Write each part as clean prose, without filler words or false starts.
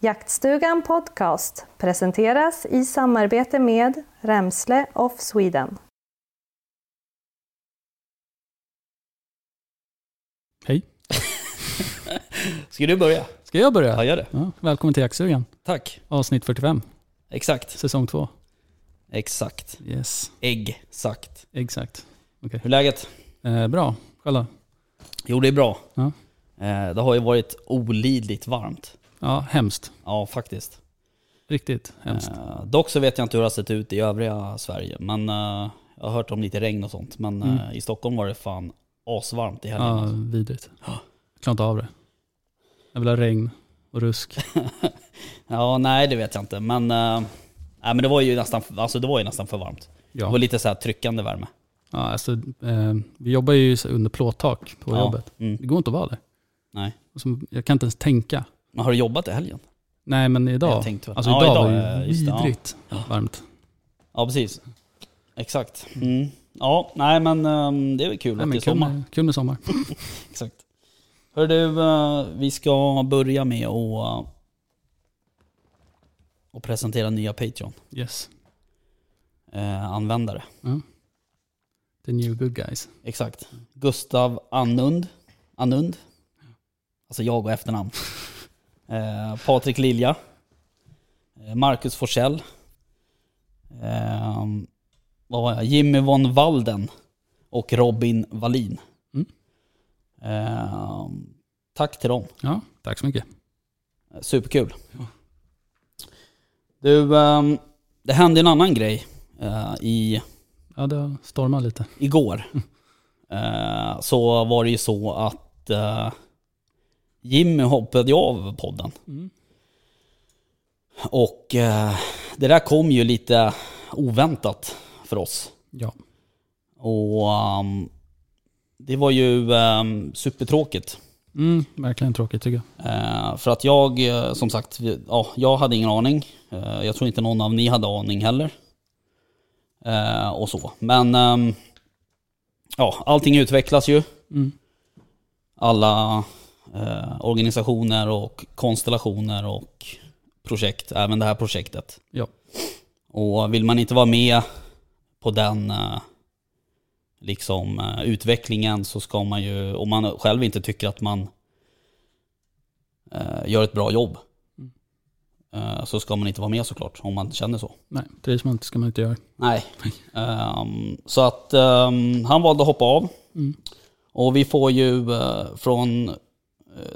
Jaktstugan podcast presenteras i samarbete med Rämsle of Sweden. Hej. Ska du börja? Ska jag börja? Ja, gör det. Ja, välkommen till Jaktstugan. Tack. Avsnitt 45. Exakt. Säsong 2. Exakt. Yes. Exakt. Exakt. Okay. Hur är läget? Bra. Själva? Jo, det är bra. Ja. Det har ju varit olidligt varmt. Ja, hemskt. Ja, faktiskt. Riktigt hemskt. Dock så vet jag inte hur det har sett ut i övriga Sverige. Men jag har hört om lite regn och sånt. Men i Stockholm var det fan asvarmt i helgen. Ja, alltså. Vidrigt. Jag klarar inte av det. Jag vill ha regn och rusk. Ja, nej det vet jag inte. Men, men det var ju nästan, alltså det var ju nästan för varmt. Ja. Det var lite så här tryckande värme. Ja, alltså, vi jobbar ju under plåttak på jobbet. Mm. Det går inte att vara det. Nej. Alltså, jag kan inte ens tänka. Men har du jobbat i helgen? Nej, men idag. Alltså idag var det vidrigt varmt. Ja, precis. Exakt. Mm. Ja, nej men det är väl kul att det är sommar. Kul med sommar. Exakt. Hör du, vi ska börja med att presentera nya Patreon. Yes. Användare. Mm. The new good guys. Exakt. Gustav Anund. Alltså jag och efternamn. Patrik Lilja, Marcus Forssell, Jimmy von Walden och Robin Wallin. Mm. Tack till dem. Ja, tack så mycket. Superkul. Ja. Du, det hände en annan grej Ja, det stormade lite. Igår. Så var det ju så att Jimmy hoppade av podden. Mm. Och det där kom ju lite oväntat för oss. Ja. Och det var ju supertråkigt. Mm, verkligen tråkigt tycker jag. För att jag, som sagt, jag hade ingen aning. Jag tror inte någon av ni hade aning heller. Och så. Men allting utvecklas ju. Mm. Alla organisationer och konstellationer och projekt, även det här projektet. Ja. Och vill man inte vara med på den utvecklingen så ska man ju, om man själv inte tycker att man gör ett bra jobb så ska man inte vara med såklart om man känner så. Nej, det man inte ska man inte göra. Nej. Så att han valde att hoppa av. Mm. Och vi får ju från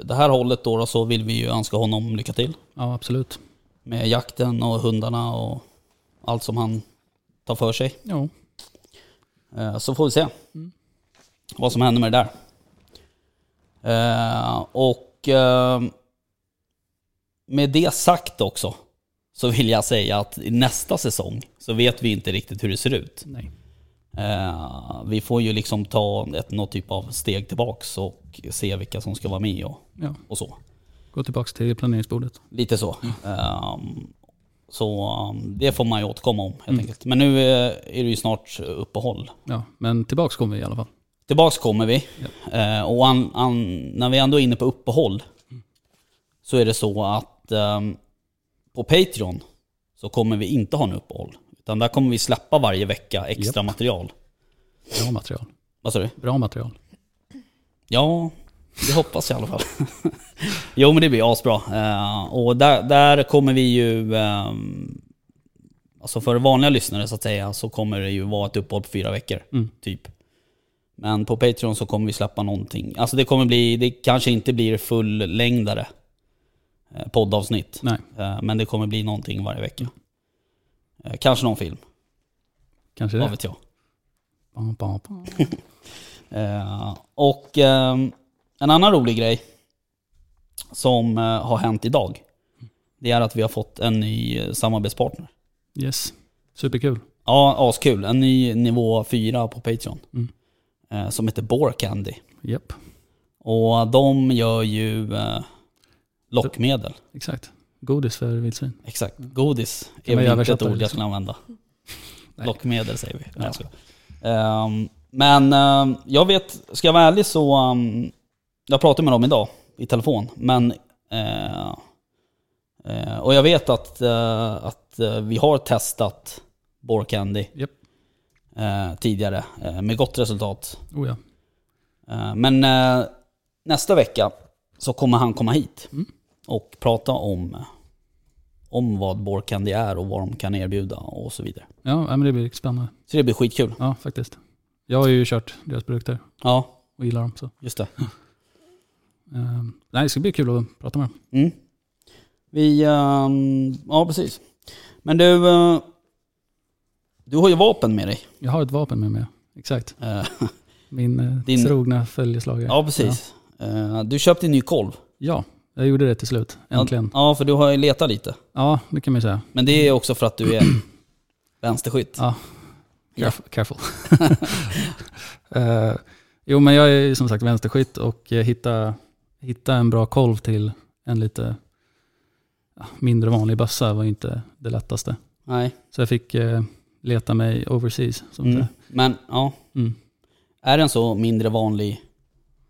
det här hållet då så vill vi ju önska honom lycka till. Ja, absolut. Med jakten och hundarna och allt som han tar för sig. Ja. Så får vi se vad som händer med det där. Och med det sagt också så vill jag säga att i nästa säsong så vet vi inte riktigt hur det ser ut. Nej. Vi får ju liksom ta något typ av steg tillbaks och se vilka som ska vara med och så. Gå tillbaks till planeringsbordet. Lite så. Ja. Så det får man ju återkomma om helt enkelt. Men nu är det ju snart uppehåll. Ja, men tillbaks kommer vi i alla fall. Tillbaks kommer vi. Ja. Och när vi ändå är inne på uppehåll så är det så att på Patreon så kommer vi inte ha en uppehåll. Utan där kommer vi släppa varje vecka extra material. Bra material. Vad sa du? Bra material. Ja, det hoppas jag i alla fall. Jo, men det blir asbra. Och där kommer vi ju... Alltså för vanliga lyssnare så att säga så kommer det ju vara ett uppehåll på 4 veckor. Mm. Typ. Men på Patreon så kommer vi släppa någonting. Alltså det kommer bli... Det kanske inte blir fulllängdare poddavsnitt. Nej. Men det kommer bli någonting varje vecka. Kanske någon film. Kanske det. Vad vet jag. Och en annan rolig grej som har hänt idag det är att vi har fått en ny samarbetspartner. Yes, superkul. Ja, askul. En ny nivå 4 på Patreon som heter Bork Candy. Yep. Och de gör ju lockmedel. Exakt. Godis för vildsvin. Exakt. Godis är väl inte ett ord jag skulle använda. Lockmedel säger vi. Nej, ja. Men jag vet, ska jag vara ärlig så jag pratade med dem idag i telefon, men Och jag vet att vi har testat Bork Candy tidigare med gott resultat. Oh ja. Men nästa vecka så kommer han komma hit och prata om vad Bork Candy är och vad de kan erbjuda och så vidare. Ja, men det blir spännande. Så det blir skitkul. Ja, faktiskt. Jag har ju kört deras produkter. Ja. Och gillar dem så. Just det. Nej, det ska bli kul att prata med dem. Mm. Vi, ja precis. Men du har ju vapen med dig. Jag har ett vapen med mig, exakt. Min trogna följeslagare. Ja, precis. Ja. Du köpte en ny kolv. Ja, jag gjorde det till slut, äntligen. Ja, för du har ju letat lite. Ja, det kan man säga. Men det är också för att du är vänsterskytt. Ja, careful. Jo, men jag är som sagt vänsterskytt och hitta en bra kolv till en lite... mindre vanlig bössa var inte det lättaste. Nej. Så jag fick leta mig overseas. Sånt. Men ja. Mm. Är den så mindre vanlig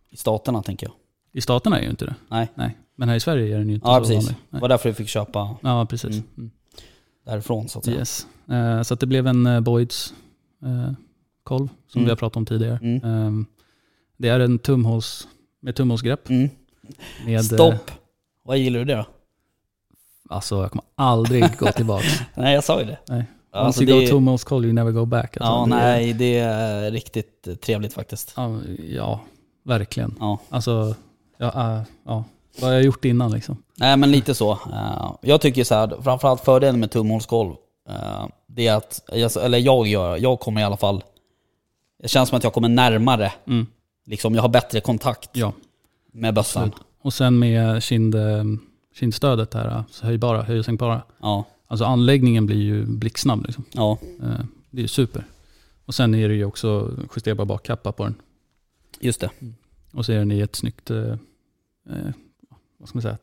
i staterna, tänker jag? I staterna är ju inte det. Nej. Men här i Sverige är den ju inte så vanlig. Det var därför jag fick köpa därifrån så att säga. Yes. Så att det blev en Boyds kolv som vi har pratat om tidigare. Det är en tumhåls med tumhålsgrepp. Mm. Stopp! Vad gillar du det då? Alltså jag kommer aldrig gå tillbaka. Nej, jag sa ju det. Nej. Once you go to most call you never go back. Alltså, ja, det är riktigt trevligt faktiskt. Ja, verkligen. Ja. Alltså, vad har jag gjort innan liksom? Nej, men lite så. Jag tycker så här, framförallt fördelen med tumhålskolv det är att, eller jag kommer i alla fall, det känns som att jag kommer närmare. Mm. Liksom, jag har bättre kontakt med bössan. Och sen med kindstödet här, så höj och sänkbara. Ja. Alltså anläggningen blir ju blixtsnabb liksom. Ja. Det är ju super. Och sen är det ju också justerbar bakkappa på den. Just det. Mm. Och så är den i ett snyggt vad ska man säga?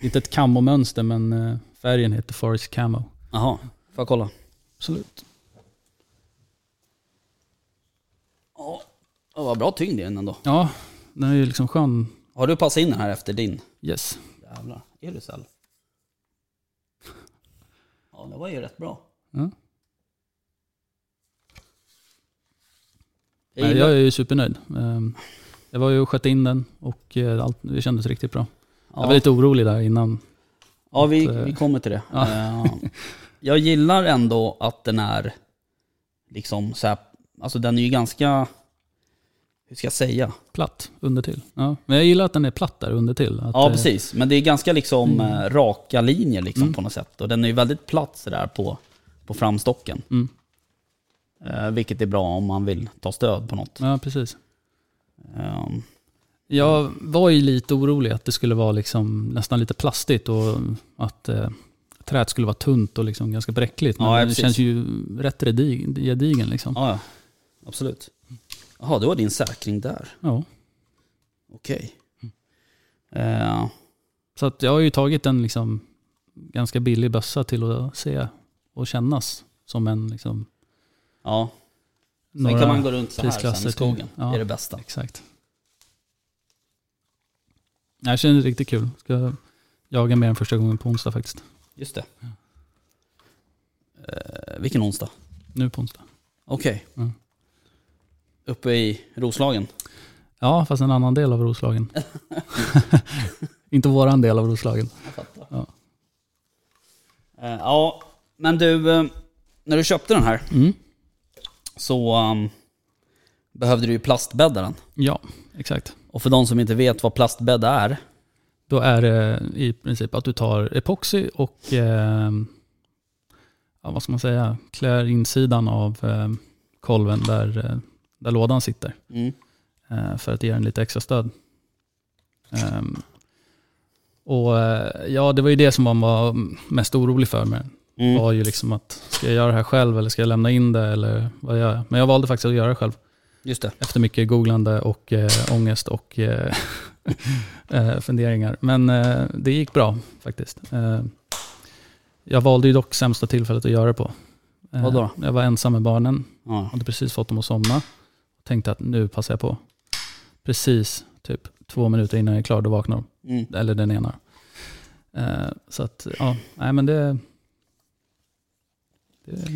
Inte ett camo-mönster, men färgen heter Forest Camo. Jaha, får jag kolla? Absolut. Ja, vad bra tyngd i den ändå. Ja, den är ju liksom skön. Har du passat in den här efter din? Yes. Jävlar, är du själv? Ja, det var ju rätt bra. Mm. Jag är ju supernöjd. Jag var ju och sköt in den och allt, det kändes riktigt bra. Ja. Jag var lite orolig där innan. Ja, vi kommer till det. Ja. Jag gillar ändå att den är liksom så här, alltså den är ju ganska... Hur ska jag säga? Platt under till. Ja. Men jag gillar att den är platt där under till. Att ja, precis. Men det är ganska liksom raka linjer liksom på något sätt. Och den är ju väldigt platt så där på framstocken. Mm. Vilket är bra om man vill ta stöd på något. Ja, precis. Jag var ju lite orolig att det skulle vara liksom nästan lite plastigt och att träet skulle vara tunt och liksom ganska bräckligt. Men det känns ju rätt gedigen liksom. Ja, absolut. Jaha, det var din säkring där. Ja. Okej. Så att jag har ju tagit en liksom ganska billig bössa till att se och kännas som en liksom... Ja. Sen kan man gå runt så här sen i skogen. Ja, det är det bästa. Exakt. Jag känner det riktigt kul. Ska jaga med den första gången på onsdag faktiskt. Just det. Ja. Vilken onsdag? Nu på onsdag. Okej. Ja. Uppe i Roslagen? Ja, fast en annan del av Roslagen. Inte våran del av Roslagen. Jag fattar. Ja. Ja, men du, när du köpte den här så behövde du ju plastbädda den. Ja, exakt. Och för de som inte vet vad plastbädda är? Då är det i princip att du tar epoxy och vad ska man säga, klär insidan av kolven där lådan sitter för att ge den lite extra stöd. Och ja, det var ju det som man var mest orolig för med den. Var ju liksom att ska jag göra det här själv eller ska jag lämna in det eller vad gör jag? Men jag valde faktiskt att göra det själv. Just det. Efter mycket googlande och ångest och funderingar. Men det gick bra faktiskt. Jag valde ju dock sämsta tillfället att göra det på. Vadå? Jag var ensam med barnen. Ja. Hade precis fått dem att somna. Tänkte att nu passar jag på. Precis, typ 2 minuter innan jag är klar, då vaknar de. Eller den ena. Så att, ja, nej, men det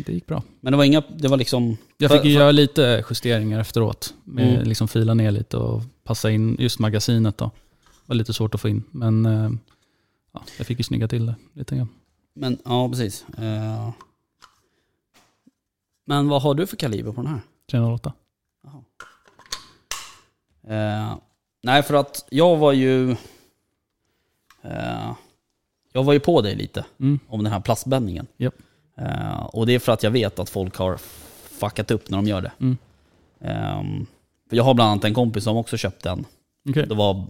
gick bra. Men det var inga, det var liksom... Jag fick göra lite justeringar efteråt. Med liksom fila ner lite och passa in just magasinet då. Det var lite svårt att få in. Men ja, jag fick ju snygga till det lite grann. Men ja, precis. Men vad har du för kaliber på den här? 308. Nej, för att jag var ju på dig lite om den här plastbändningen. Yep. Och det är för att jag vet att folk har fuckat upp när de gör det. För jag har bland annat en kompis som också köpte en. Okay. Det var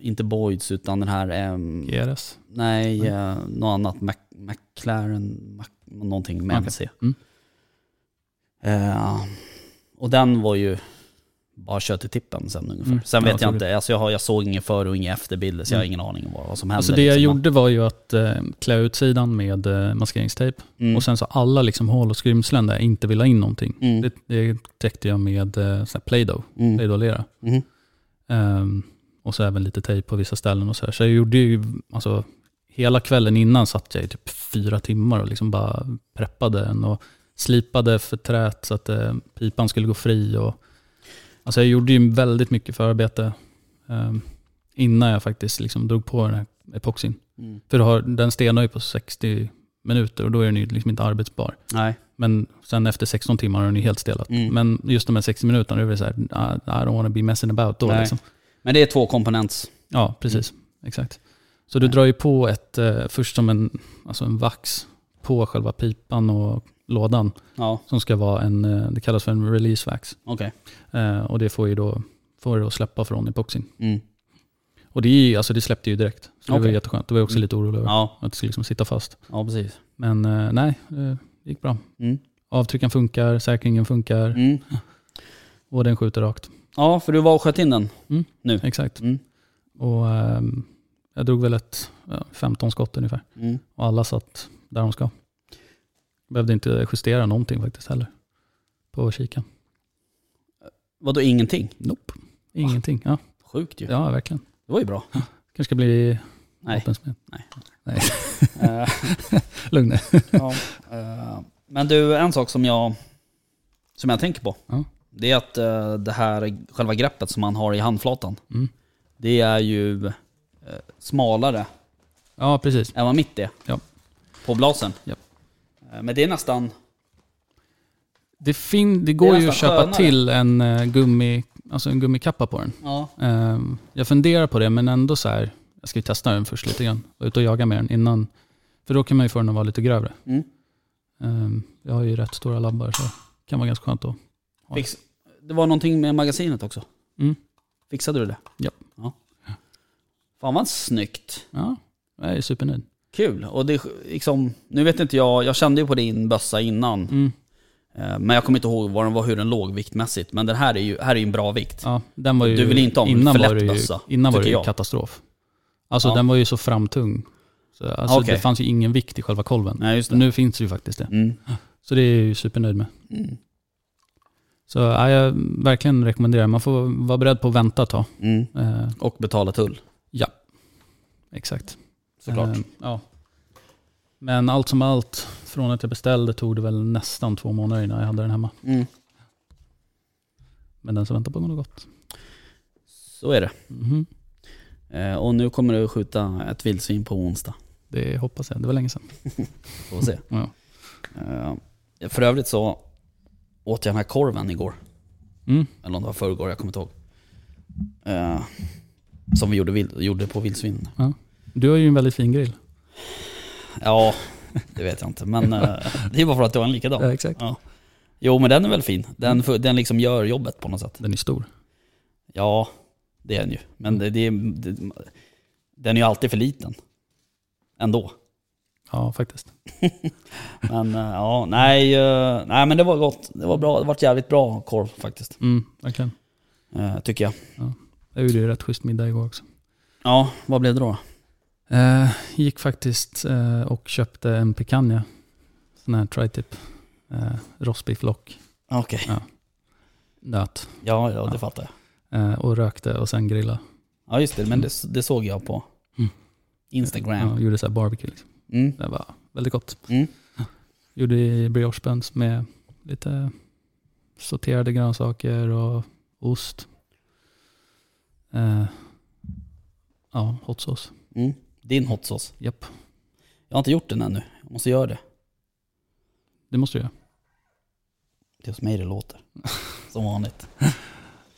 inte Boyds utan den här... GRS? Nej, något annat. McLaren, någonting med MC. Okay. Och den var ju bara kört i tippen sen ungefär. Sen vet jag inte, alltså jag såg ingen före och inga efterbilder, så jag har ingen aning om vad som hände. Alltså det jag gjorde var ju att klä ut sidan med maskeringstejp och sen så alla liksom hål och skrymslen där jag inte ville ha in någonting. Det täckte jag med sån här Play-Doh-lera. Och så även lite tejp på vissa ställen och så här. Så jag gjorde ju, alltså hela kvällen innan satt jag i typ 4 timmar och liksom bara preppade den och slipade för trät så att pipan skulle gå fri och alltså jag gjorde ju väldigt mycket förarbete innan jag faktiskt liksom drog på den här epoxin. För den stenar ju på 60 minuter och då är den ju liksom inte arbetsbar. Nej. Men sen efter 16 timmar har den ju helt stelat. Men just de här 60 minuterna är det så här, I don't want to be messing about då liksom. Men det är 2 komponents. Ja, precis. Exakt. Så du drar ju på ett, först som en vax på själva pipan och lådan som ska vara det kallas för en release wax. Okay. Och det får du då släppa från epoxin. Och det är alltså det släppte ju direkt. Så det var jätteskönt. Det var jag också lite orolig över att det skulle liksom sitta fast. Ja, precis. Men nej, det gick bra. Avtrycken funkar, säkringen funkar. Och den skjuter rakt. Ja, för du var och sköt in den nu. Exakt. Och jag drog väl 15 skott ungefär. Och alla satt där de ska. Behövde inte justera någonting faktiskt heller på kikan. Vadå ingenting? Nope. Ingenting. Ja. Sjukt ju. Ja, verkligen. Det var ju bra. Ja. Kanske ska bli vapensmed. Nej. Lugn nu. Men du, en sak som jag tänker på det är att det här själva greppet som man har i handflatan det är ju smalare. Ja, precis. Än vad mitt är. Ja. På blasen. Ja. Men det är nästan... Det går ju att köpa skönare. Till en gummikappa på den. Ja. Jag funderar på det, men ändå så här... Jag ska ju testa den först lite grann. Och ut och jaga med den innan. För då kan man ju få den att vara lite grövre. Jag har ju rätt stora labbar, så det kan vara ganska skönt att ha. Det var någonting med magasinet också. Fixade du det? Ja. Fan vad snyggt. Ja, jag är supernöjd. Kul. Och det liksom, nu vet inte jag kände ju på din bössa innan. Men jag kommer inte ihåg vad den var, hur den låg viktmässigt, men den här är ju en bra vikt. Ja, den var ju, du vill inte ha en för lätt bössa. Innan var det ju katastrof. Alltså den var ju så framtung. Så alltså, det fanns ju ingen vikt i själva kolven. Nej, just det. Nu finns det ju faktiskt det. Så det är jag ju supernöjd med. Så ja, jag verkligen rekommenderar, man får vara beredd på att vänta ett tag. Och betala tull. Ja. Exakt. Såklart. Ja. Men allt som allt, från att jag beställde tog det väl nästan 2 månader innan jag hade den hemma. Men den som väntar på något gott. Så är det. Och nu kommer du skjuta ett vildsvin på onsdag. Det hoppas jag, det var länge sedan. Får se. För övrigt så åt jag den här korven igår. Eller om det var förrgår, jag kommer inte ihåg. Som vi gjorde på vildsvin. Ja. Du har ju en väldigt fin grill. Ja, det vet jag inte. Men det är bara för att det var en likadan. Ja, exakt. Ja. Jo, men den är väl fin. Den liksom gör jobbet på något sätt. Den är stor. Ja, det är den ju. Men den är ju alltid för liten. Ändå. Ja, faktiskt. Men ja, nej, men det var gott. Det var bra. Det var jävligt bra korv faktiskt. Verkligen. Tycker jag. Ja. Jag gjorde ju rätt schysst middag igår också. Ja, vad blev det då? Gick faktiskt och köpte en picanha. Sån här tri-tip. Rostbifflock. Okej. Okay. Ja. Nöt. Ja, det fattar jag. Och rökte och sen grilla. Ja, just det. Men det såg jag på. Instagram. Ja, gjorde så här barbecue. Liksom. Mm. Det var väldigt gott. Mm. Gjorde brioche buns med lite sorterade grönsaker och ost. Ja, hot sauce. Mm. Din hot sauce? Japp. Jag har inte gjort den ännu. Jag måste göra det. Det måste du göra. Det är hos mig det låter. Som vanligt.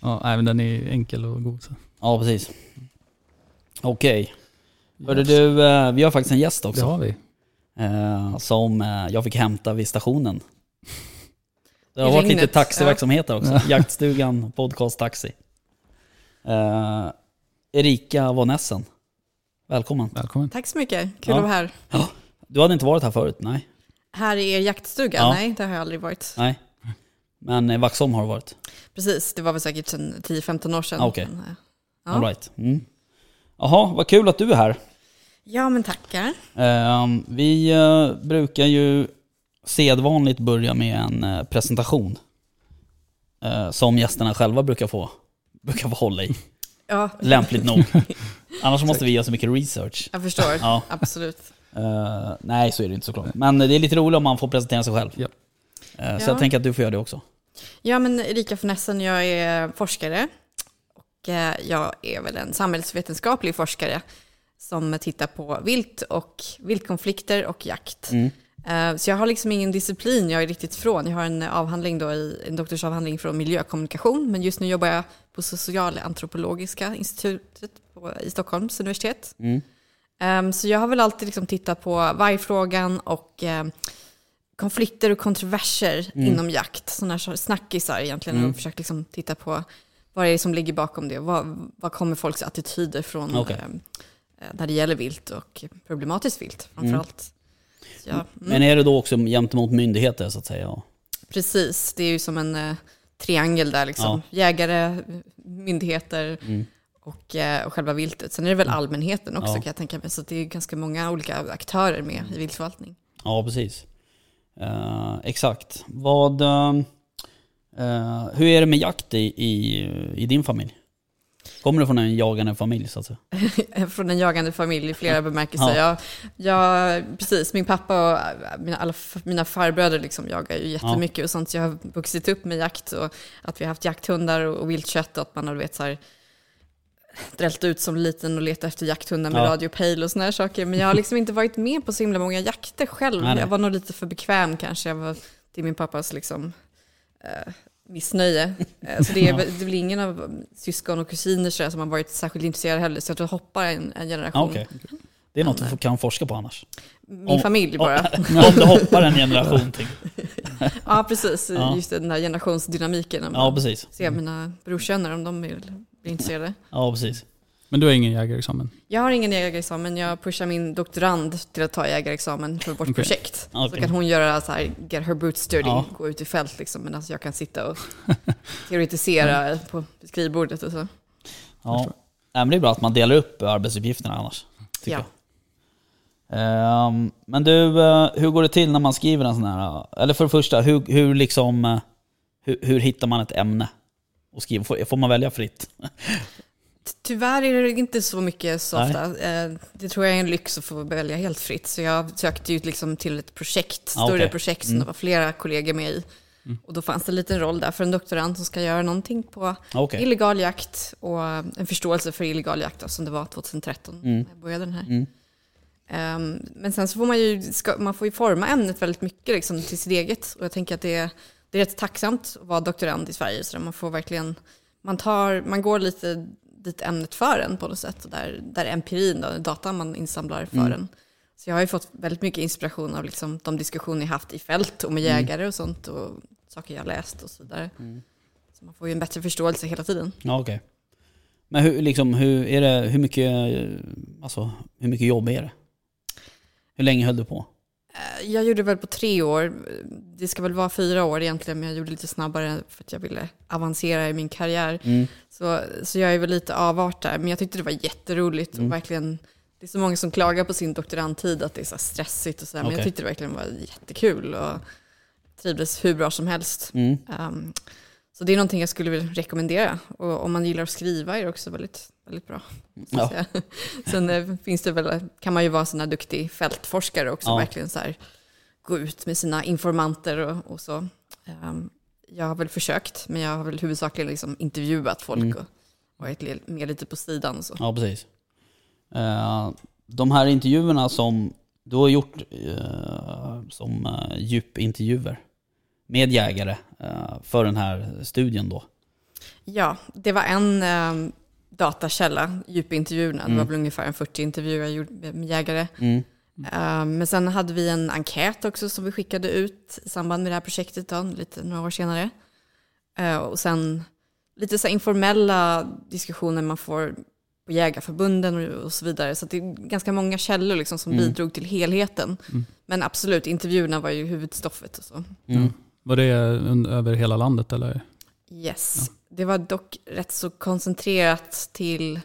Ja, även den är enkel och god. Så. Ja, precis. Okej. Yes. Hörde du, vi har faktiskt en gäst också. Det har vi. Som jag fick hämta vid stationen. Det har varit lite taxiverksamhet också. Ja. Jaktstugan, podcast, taxi. Erika von Essen. Välkommen. Välkommen. Tack så mycket. Kul att vara här. Ja. Du hade inte varit här förut, nej? Här i er jaktstuga? Ja. Nej, det har jag aldrig varit. Nej. Men Vaxholm har det varit. Precis, det var väl säkert sedan 10-15 år sedan. Ah, okej. Okay. Ja. All right. Mm. Jaha, vad kul att du är här. Ja, men tackar. Vi brukar ju sedvanligt börja med en presentation som gästerna själva brukar få hålla i. Ja. Lämpligt nog. Annars måste vi göra så mycket research. Jag förstår, ja. Absolut. Nej, så är det inte såklart. Men det är lite roligt om man får presentera sig själv. Ja. Så jag tänker att du får göra det också. Ja, men Erika von Essen, jag är forskare. Och jag är väl en samhällsvetenskaplig forskare som tittar på vilt och viltkonflikter och jakt. Mm. Så jag har liksom ingen disciplin jag är riktigt från. Jag har en avhandling då, en doktorsavhandling från miljökommunikation. Men just nu jobbar jag på Social- och antropologiska institutet i Stockholms universitet. Mm. Så jag har väl alltid liksom tittat på vargfrågan och konflikter och kontroverser inom jakt. Sådana här snackisar egentligen. Och försökt liksom titta på vad det är som ligger bakom det. Vad kommer folks attityder från när det gäller vilt och problematiskt vilt framförallt. Ja, Men är det då också jämt mot myndigheter så att säga? Ja. Precis, det är ju som en triangel där liksom. Ja. Jägare, myndigheter och själva viltet. Sen är det väl allmänheten också kan jag tänka mig. Så det är ganska många olika aktörer med i viltförvaltning. Ja, precis. Exakt. Hur är det med jakt i din familj? Kommer du från en jagande familj så att säga? Från en jagande familj i flera bemärkelser. Ja. Jag precis, min pappa och mina farbröder liksom jagar ju jättemycket och sånt. Så jag har vuxit upp med jakt och att vi har haft jakthundar och viltkött och att man har vet så här drällt ut som liten och letat efter jakthundar med radiopejl och såna här saker. Men jag har liksom inte varit med på så himla många jakter själv. Nej. Jag var nog lite för bekväm kanske. Jag var till min pappas liksom missnöje. Så det är väl ingen av syskon och kusiner så där, som har varit särskilt intresserad heller. Så jag tror att jag hoppar en generation. Ah, okay. Det är något du kan forska på annars. Min familj bara. Om du hoppar en generation. Ja, precis. Ja. Just den här generationsdynamiken. Ja, precis. Se mina brorsöner om de vill bli intresserade. Ja, precis. Men du har ingen jägarexamen? Jag har ingen jägarexamen. Jag pushar min doktorand till att ta jägarexamen för vårt projekt. Okay. Så kan hon göra så här, get her boots dirty, gå ut i fält liksom. Men alltså jag kan sitta och teoretisera på skrivbordet och så. Ja, men det är bra att man delar upp arbetsuppgifterna annars. Tycker jag. Men du, hur går det till när man skriver en sån här? Eller för det första, hur hittar man ett ämne och skriver? Får man välja fritt? Tyvärr är det inte så mycket så ofta. Det tror jag är en lyx att få välja helt fritt. Så jag sökte ut liksom till ett projekt, större projekt som det var flera kollegor med i. Mm. Och då fanns det en liten roll där för en doktorand som ska göra någonting på illegal jakt och en förståelse för illegal jakt då, som det var 2013 när jag började den här. Mm. Men sen så får man får ju forma ämnet väldigt mycket liksom, till sitt eget. Och jag tänker att det är rätt tacksamt att vara doktorand i Sverige. Så man får verkligen, man går lite dit ämnet för en på något sätt och där empirin och data man insamlar för en. Så jag har ju fått väldigt mycket inspiration av liksom de diskussioner jag haft i fält och med jägare och sånt och saker jag läst och så vidare. Mm. Så man får ju en bättre förståelse hela tiden. Ja, okej. Okay. Men hur mycket jobb är det? Hur länge höll du på? Jag gjorde väl på 3 år. Det ska väl vara 4 år egentligen, men jag gjorde lite snabbare för att jag ville avancera i min karriär. Mm. Så jag är väl lite avart där, men jag tyckte det var jätteroligt och verkligen, det är så många som klagar på sin doktorandtid att det är så stressigt och så där, men jag tyckte det verkligen var jättekul och trivdes hur bra som helst. Mm. Så det är någonting jag skulle vilja rekommendera. Och om man gillar att skriva är det också väldigt, väldigt bra. Ja. Sen finns det väl, kan man ju vara sån här duktig fältforskare också. Ja. Verkligen så här, gå ut med sina informanter och så. Jag har väl försökt, men jag har väl huvudsakligen liksom intervjuat folk och varit mer lite på sidan och så. Ja, precis. De här intervjuerna som du har gjort som djupintervjuer med jägare för den här studien då? Ja, det var en datakälla, djupintervjuerna. Det var väl ungefär en 40 intervjuer jag gjorde med jägare. Men sen hade vi en enkät också som vi skickade ut i samband med det här projektet då, lite några år senare. Och sen lite så informella diskussioner man får på jägarförbunden och så vidare. Så det är ganska många källor liksom som bidrog till helheten. Men absolut, intervjuerna var ju huvudstoffet och så. Ja. Var det över hela landet eller? Yes, ja. Det var dock rätt så koncentrerat till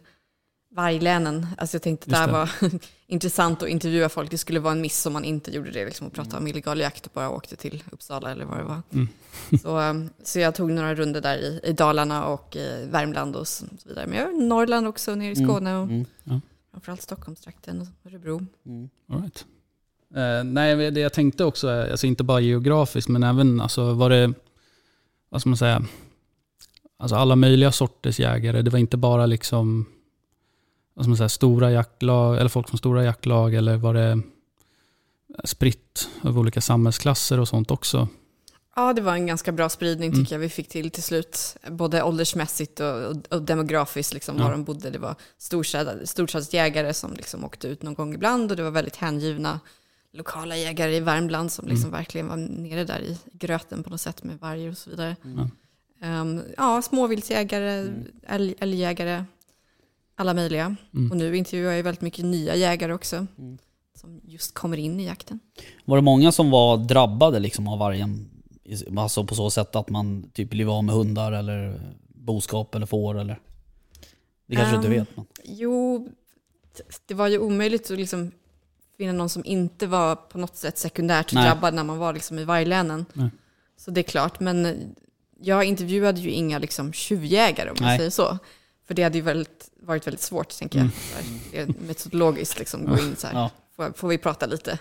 varglänen. Alltså jag tänkte att det var intressant att intervjua folk. Det skulle vara en miss om man inte gjorde det liksom, och pratade om illegal jakt och bara åkte till Uppsala eller vad det var. Så jag tog några runder där i Dalarna och i Värmland och så vidare. Men jag Norrland också, ner i Skåne och framförallt Stockholmstrakten och Örebro. All right. Nej, det jag tänkte också, alltså inte bara geografiskt men även alltså, var det, vad ska man säga, alltså alla möjliga sorters jägare. Det var inte bara liksom som så här, stora jaktlag eller folk från stora jaktlag, eller var det spritt av olika samhällsklasser och sånt också? Ja, det var en ganska bra spridning tycker jag vi fick till slut. Både åldersmässigt och demografiskt liksom, var de bodde. Det var storstadsjägare som liksom åkte ut någon gång ibland, och det var väldigt hängivna lokala jägare i Värmland som liksom verkligen var nere där i gröten på något sätt med vargar och så vidare. Ja, småviltsjägare, älgjägare, alla möjliga. Och nu intervjuar jag väldigt mycket nya jägare också som just kommer in i jakten. Var det många som var drabbade liksom av vargen? Alltså på så sätt att man typ blev av med hundar eller boskap eller får eller? Det kanske inte vet man. Jo, det var ju omöjligt att liksom finna någon som inte var på något sätt sekundärt drabbad när man var liksom i varglänen. Så det är klart, men jag intervjuade ju inga liksom tjuvjägare om man säger så. För det hade ju varit väldigt svårt, tänker jag. Metodologiskt liksom, gå in så här. Får vi prata lite?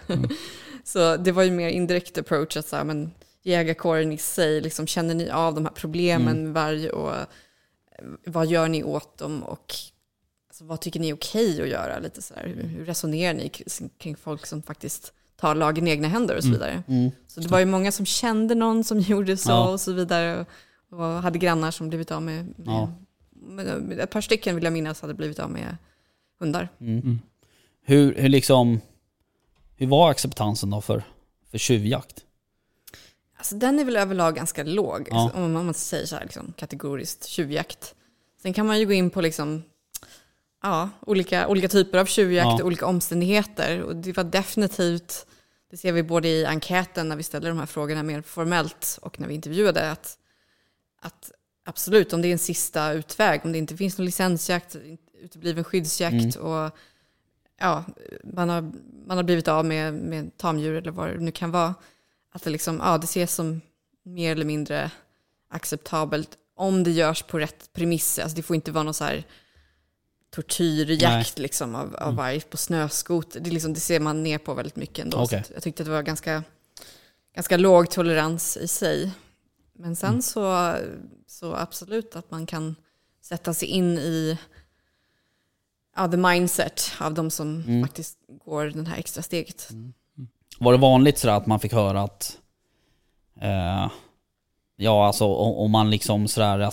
Så det var ju mer indirekt approach att så här, men jägarkåren i sig, liksom, känner ni av de här problemen med varg och vad gör ni åt dem och alltså, vad tycker ni är okej att göra? Lite så här, hur resonerar ni kring folk som faktiskt tar lagen i egna händer och så vidare? Så det var ju många som kände någon som gjorde så och så vidare och hade grannar som blivit av med ett par stycken vill jag minnas hade blivit av med hundar. Hur var acceptansen då för tjuvjakt? Alltså den är väl överlag ganska låg, alltså, om man säger så här, liksom, kategoriskt tjuvjakt. Sen kan man ju gå in på liksom, olika typer av tjuvjakt och olika omständigheter, och det var definitivt, det ser vi både i enkäten när vi ställer de här frågorna mer formellt och när vi intervjuade, att absolut, om det är en sista utväg, om det inte finns någon licensjakt, utebliven skyddsjakt och man har blivit av med tamdjur eller vad det nu kan vara, att det liksom, det ses som mer eller mindre acceptabelt om det görs på rätt premisser. Alltså det får inte vara någon så här tortyrjakt liksom av varg på snöskoter. Det liksom, det ser man ner på väldigt mycket ändå. Okay. Jag tyckte att det var ganska låg tolerans i sig. Men sen så absolut att man kan sätta sig in i the mindset av de som faktiskt går den här extra steget. Var det vanligt så att man fick höra att alltså om man liksom så där,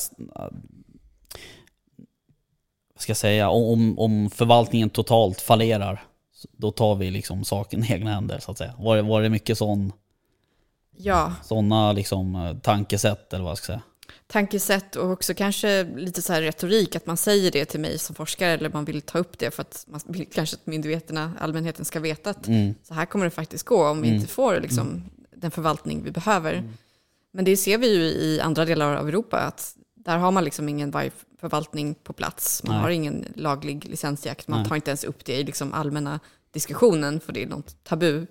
ska jag säga, om förvaltningen totalt fallerar, då tar vi liksom saken i egna händer så att säga. Var det mycket sån? Ja. Sådana liksom tankesätt eller vad jag ska säga. Tankesätt och också kanske lite så här retorik, att man säger det till mig som forskare, eller man vill ta upp det för att man vill kanske att allmänheten ska veta att så här kommer det faktiskt gå om vi inte får liksom, den förvaltning vi behöver. Men det ser vi ju i andra delar av Europa, att där har man liksom ingen vargförvaltning på plats. Man har ingen laglig licensjakt. Man tar inte ens upp det i liksom allmänna diskussionen, för det är något tabu.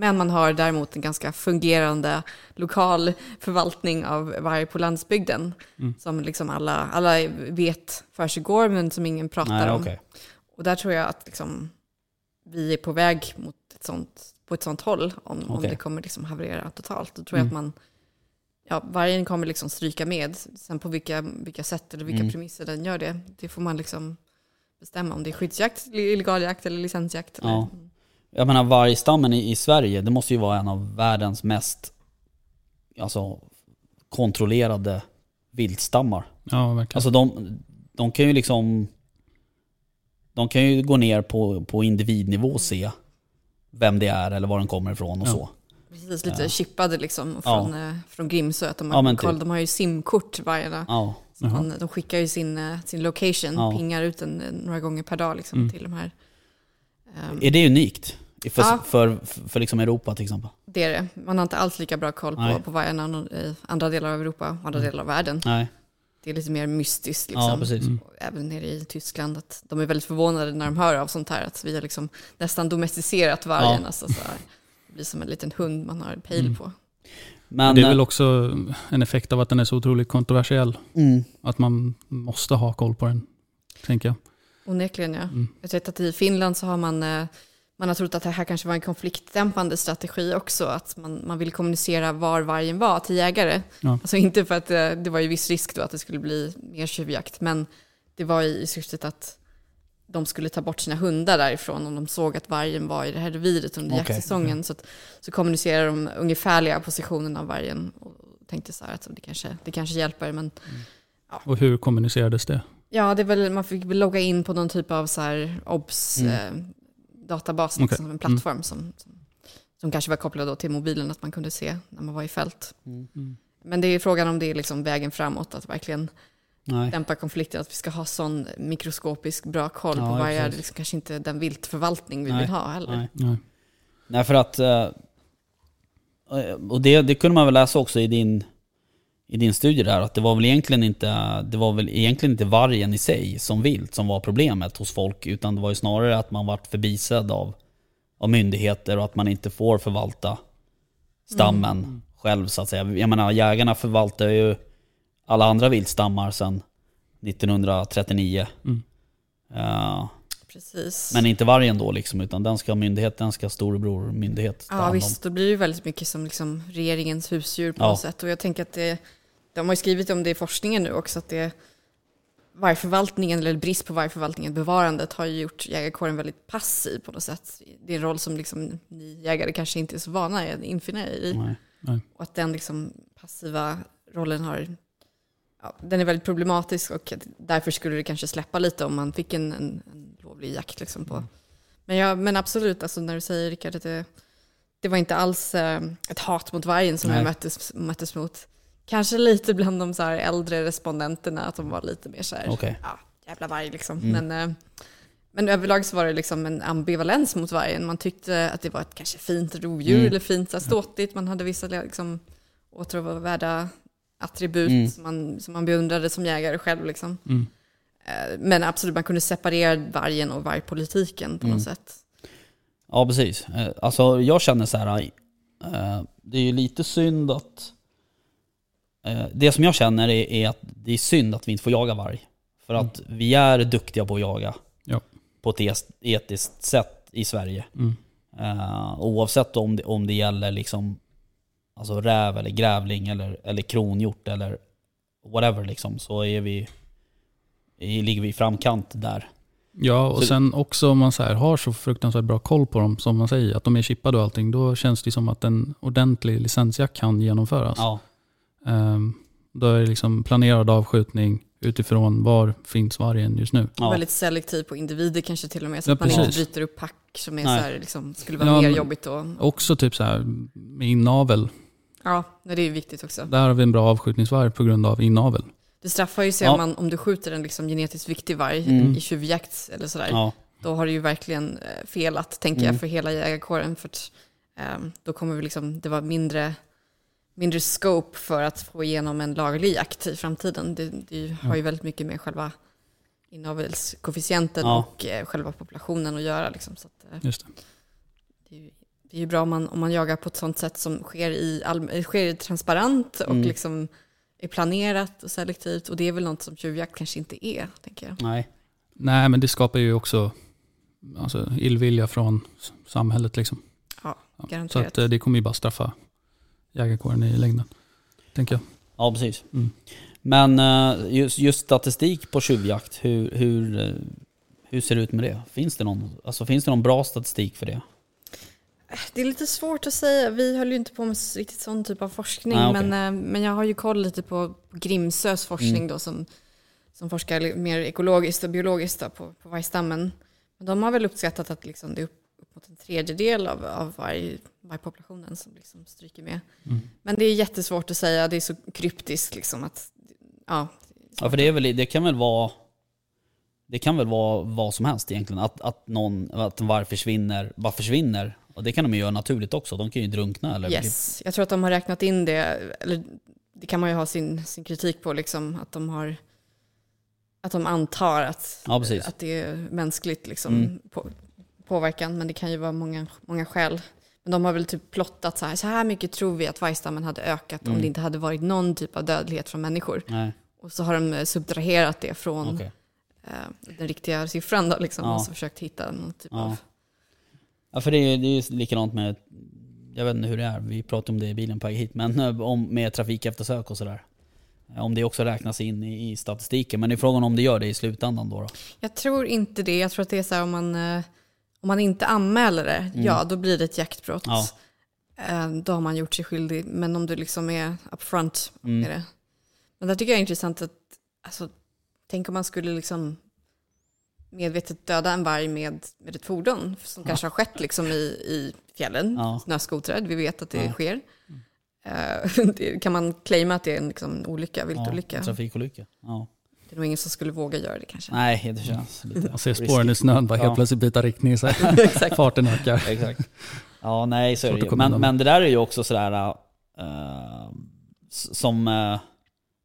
Men man har däremot en ganska fungerande lokal förvaltning av varg på landsbygden. Mm. Som liksom alla vet för sig går, men som ingen pratar om. Okay. Och där tror jag att liksom, vi är på väg mot ett sånt håll. Om det kommer liksom haverera totalt. Då tror jag att vargen kommer liksom stryka med. Sen på vilka sätt eller vilka premisser den gör det. Det får man liksom bestämma om det är skyddsjakt, illegal jakt eller licensjakt. Eller. Ja. Jag menar, vargstammen i Sverige, det måste ju vara en av världens mest kontrollerade viltstammar. Ja, verkligen. Alltså de kan ju liksom, de kan ju gå ner på individnivå och se vem det är eller var den kommer ifrån och så. Precis, lite chippade liksom från Grimsö. Att de har ju simkort vargarna. Ja. De skickar ju sin location, pingar ut den några gånger per dag liksom, till de här. Är det unikt för liksom Europa till exempel? Det är det. Man har inte alls lika bra koll på vargarna i andra delar av Europa och andra delar av världen. Nej. Det är lite mer mystiskt liksom. Ja, precis. Även nere i Tyskland att de är väldigt förvånade när de hör av sånt här, att vi har liksom nästan domesticerat vargen. Alltså, så här. Det blir som en liten hund man har en pejl på. Men det är väl också en effekt av att den är så otroligt kontroversiell. Mm. Att man måste ha koll på den, tänker jag. Onekligen, ja. Mm. Jag vet att i Finland så har man har trott att det här kanske var en konfliktdämpande strategi också. Att man vill kommunicera var vargen var till jägare. Ja. Alltså inte för att det var ju viss risk då att det skulle bli mer tjuvjakt. Men det var i syftet att de skulle ta bort sina hundar därifrån om de såg att vargen var i det här reviret under jaktsäsongen. Mm. Så kommunicerar de ungefärliga positionen av vargen. Och tänkte så här att det kanske hjälper. Men, ja. Och hur kommunicerades det? Ja, det är väl, man fick logga in på någon typ av så här OBS databas, liksom, en plattform som kanske var kopplad då till mobilen, att man kunde se när man var i fält. Mm. Men det är frågan om det är liksom vägen framåt att verkligen dämpa konflikten, att vi ska ha sån mikroskopisk bra koll på varje, det liksom kanske inte den viltförvaltning vi vill ha heller. Nej, för att och det kunde man väl läsa också i din studie där, att det var väl egentligen inte vargen i sig som vilt som var problemet hos folk, utan det var ju snarare att man varit förbisedd av myndigheter och att man inte får förvalta stammen själv så att säga. Jag menar, jägarna förvaltar ju alla andra viltstammar sedan 1939. Precis. Men inte vargen då liksom, utan den ska storebror myndighet ta hand om. Ja visst, då blir det ju väldigt mycket som liksom regeringens husdjur på något sätt. Och jag tänker att de har ju skrivit om det i forskningen nu också, att vargförvaltningen eller brist på vargförvaltningen, bevarandet, har ju gjort jägarkåren väldigt passiv på något sätt. Det är en roll som liksom ni jägare kanske inte är så vana att infinna er i. Nej. Och att den liksom passiva rollen den är väldigt problematisk, och därför skulle det kanske släppa lite om man fick en lovlig jakt liksom på. Men absolut, alltså när du säger, Rickard, att det var inte alls ett hat mot vargen som jag möttes mot. Kanske lite bland de så här äldre respondenterna, att de var lite mer så här, jävla varg liksom. Men överlag så var det liksom en ambivalens mot vargen. Man tyckte att det var ett kanske fint rovdjur eller fint så här, ståtligt. Man hade vissa liksom återvärda attribut som man beundrade som jägare själv liksom. Men absolut, man kunde separera vargen och vargpolitiken på något sätt. Ja, precis. Alltså jag känner så här, det är ju lite synd att det som jag känner är att det är synd att vi inte får jaga varg. För att vi är duktiga på att jaga på ett etiskt sätt i Sverige. Oavsett om det gäller liksom, alltså räv eller grävling eller kronhjort eller whatever liksom, så ligger vi i framkant där. Ja, och så, sen också om man så här har så fruktansvärt bra koll på dem, som man säger, att de är chippade och allting, då känns det som att en ordentlig licensjakt kan genomföras. Ja. Då är det liksom planerad avskjutning utifrån var finns vargen just nu. Ja. Väldigt selektiv på individer kanske till och med, så att man inte bryter upp pack som är så här, liksom, skulle vara mer jobbigt. Och också typ så här med inavel. Ja, det är viktigt också. Där har vi en bra avskjutningsvarg på grund av inavel. Det straffar ju sig om du skjuter en liksom genetiskt viktig varg i tjuvjakt eller sådär. Ja. Då har det ju verkligen felat, tänker jag, för hela jägarkåren. För att, då kommer vi liksom, det var mindre scope för att få igenom en laglig jakt i framtiden. Det har ju väldigt mycket med själva inavelskoefficienten och själva populationen att göra. Liksom. Så att, just det. Det är ju det är ju bra om man jagar på ett sånt sätt som sker i transparent och liksom är planerat och selektivt. Och det är väl något som tjuvjakt kanske inte är, tänker jag. Nej, men det skapar ju också alltså illvilja från samhället liksom. Ja, garanterat. Så att det kommer ju bara straffa jägarkåren i längden, tänker jag. Ja, precis. Mm. Men just statistik på tjuvjakt, hur ser det ut med det? Finns det någon bra statistik för det? Det är lite svårt att säga. Vi höll ju inte på med riktigt sån typ av forskning. Nej, okay. Men jag har ju koll lite på Grimsös forskning då, som forskar mer ekologiskt och biologiskt då, på vargstammen. De har väl uppskattat att liksom det är uppåt en tredjedel av vargpopulationen som liksom stryker med. Mm. Men det är jättesvårt att säga. Det är så kryptiskt liksom att... Ja, för det kan väl vara vad som helst egentligen. Att en varg försvinner. Och det kan de ju göra naturligt också. De kan ju drunkna. Eller yes, jag tror att de har räknat in det. Eller det kan man ju ha sin kritik på liksom, att de har... Att de antar att det är mänskligt liksom, påverkan. Men det kan ju vara många skäl. Men de har väl typ plottat så här mycket tror vi att vargstammen hade ökat om det inte hade varit någon typ av dödlighet från människor. Nej. Och så har de subtraherat det från den riktiga siffran. Då, liksom, och så försökt hitta någon typ av... Ja, för det är likadant med... Jag vet inte hur det är. Vi pratade om det i bilen på väg hit. Men med trafikeftersök och sådär. Om det också räknas in i statistiken. Men det är frågan om det gör det i slutändan då? Jag tror inte det. Jag tror att det är så här, om man inte anmäler det, då blir det ett jaktbrott. Ja. Då har man gjort sig skyldig. Men om du liksom är upfront med det. Men där tycker jag är intressant att alltså, tänk om man skulle liksom medvetet döda en varg med ett fordon som kanske har skett liksom i fjällen. Ja. Snöskoträd, vi vet att det sker. Kan man claima att det är en liksom olycka, viltolycka? Ja, trafikolycka. Ja. Det är nog ingen som skulle våga göra det kanske. Nej, det känns lite. Man ser spåren i snön bara helt plötsligt byta riktning så här. Farten ökar. Exakt. Ja, nej, så är det. Men det där är ju också sådär som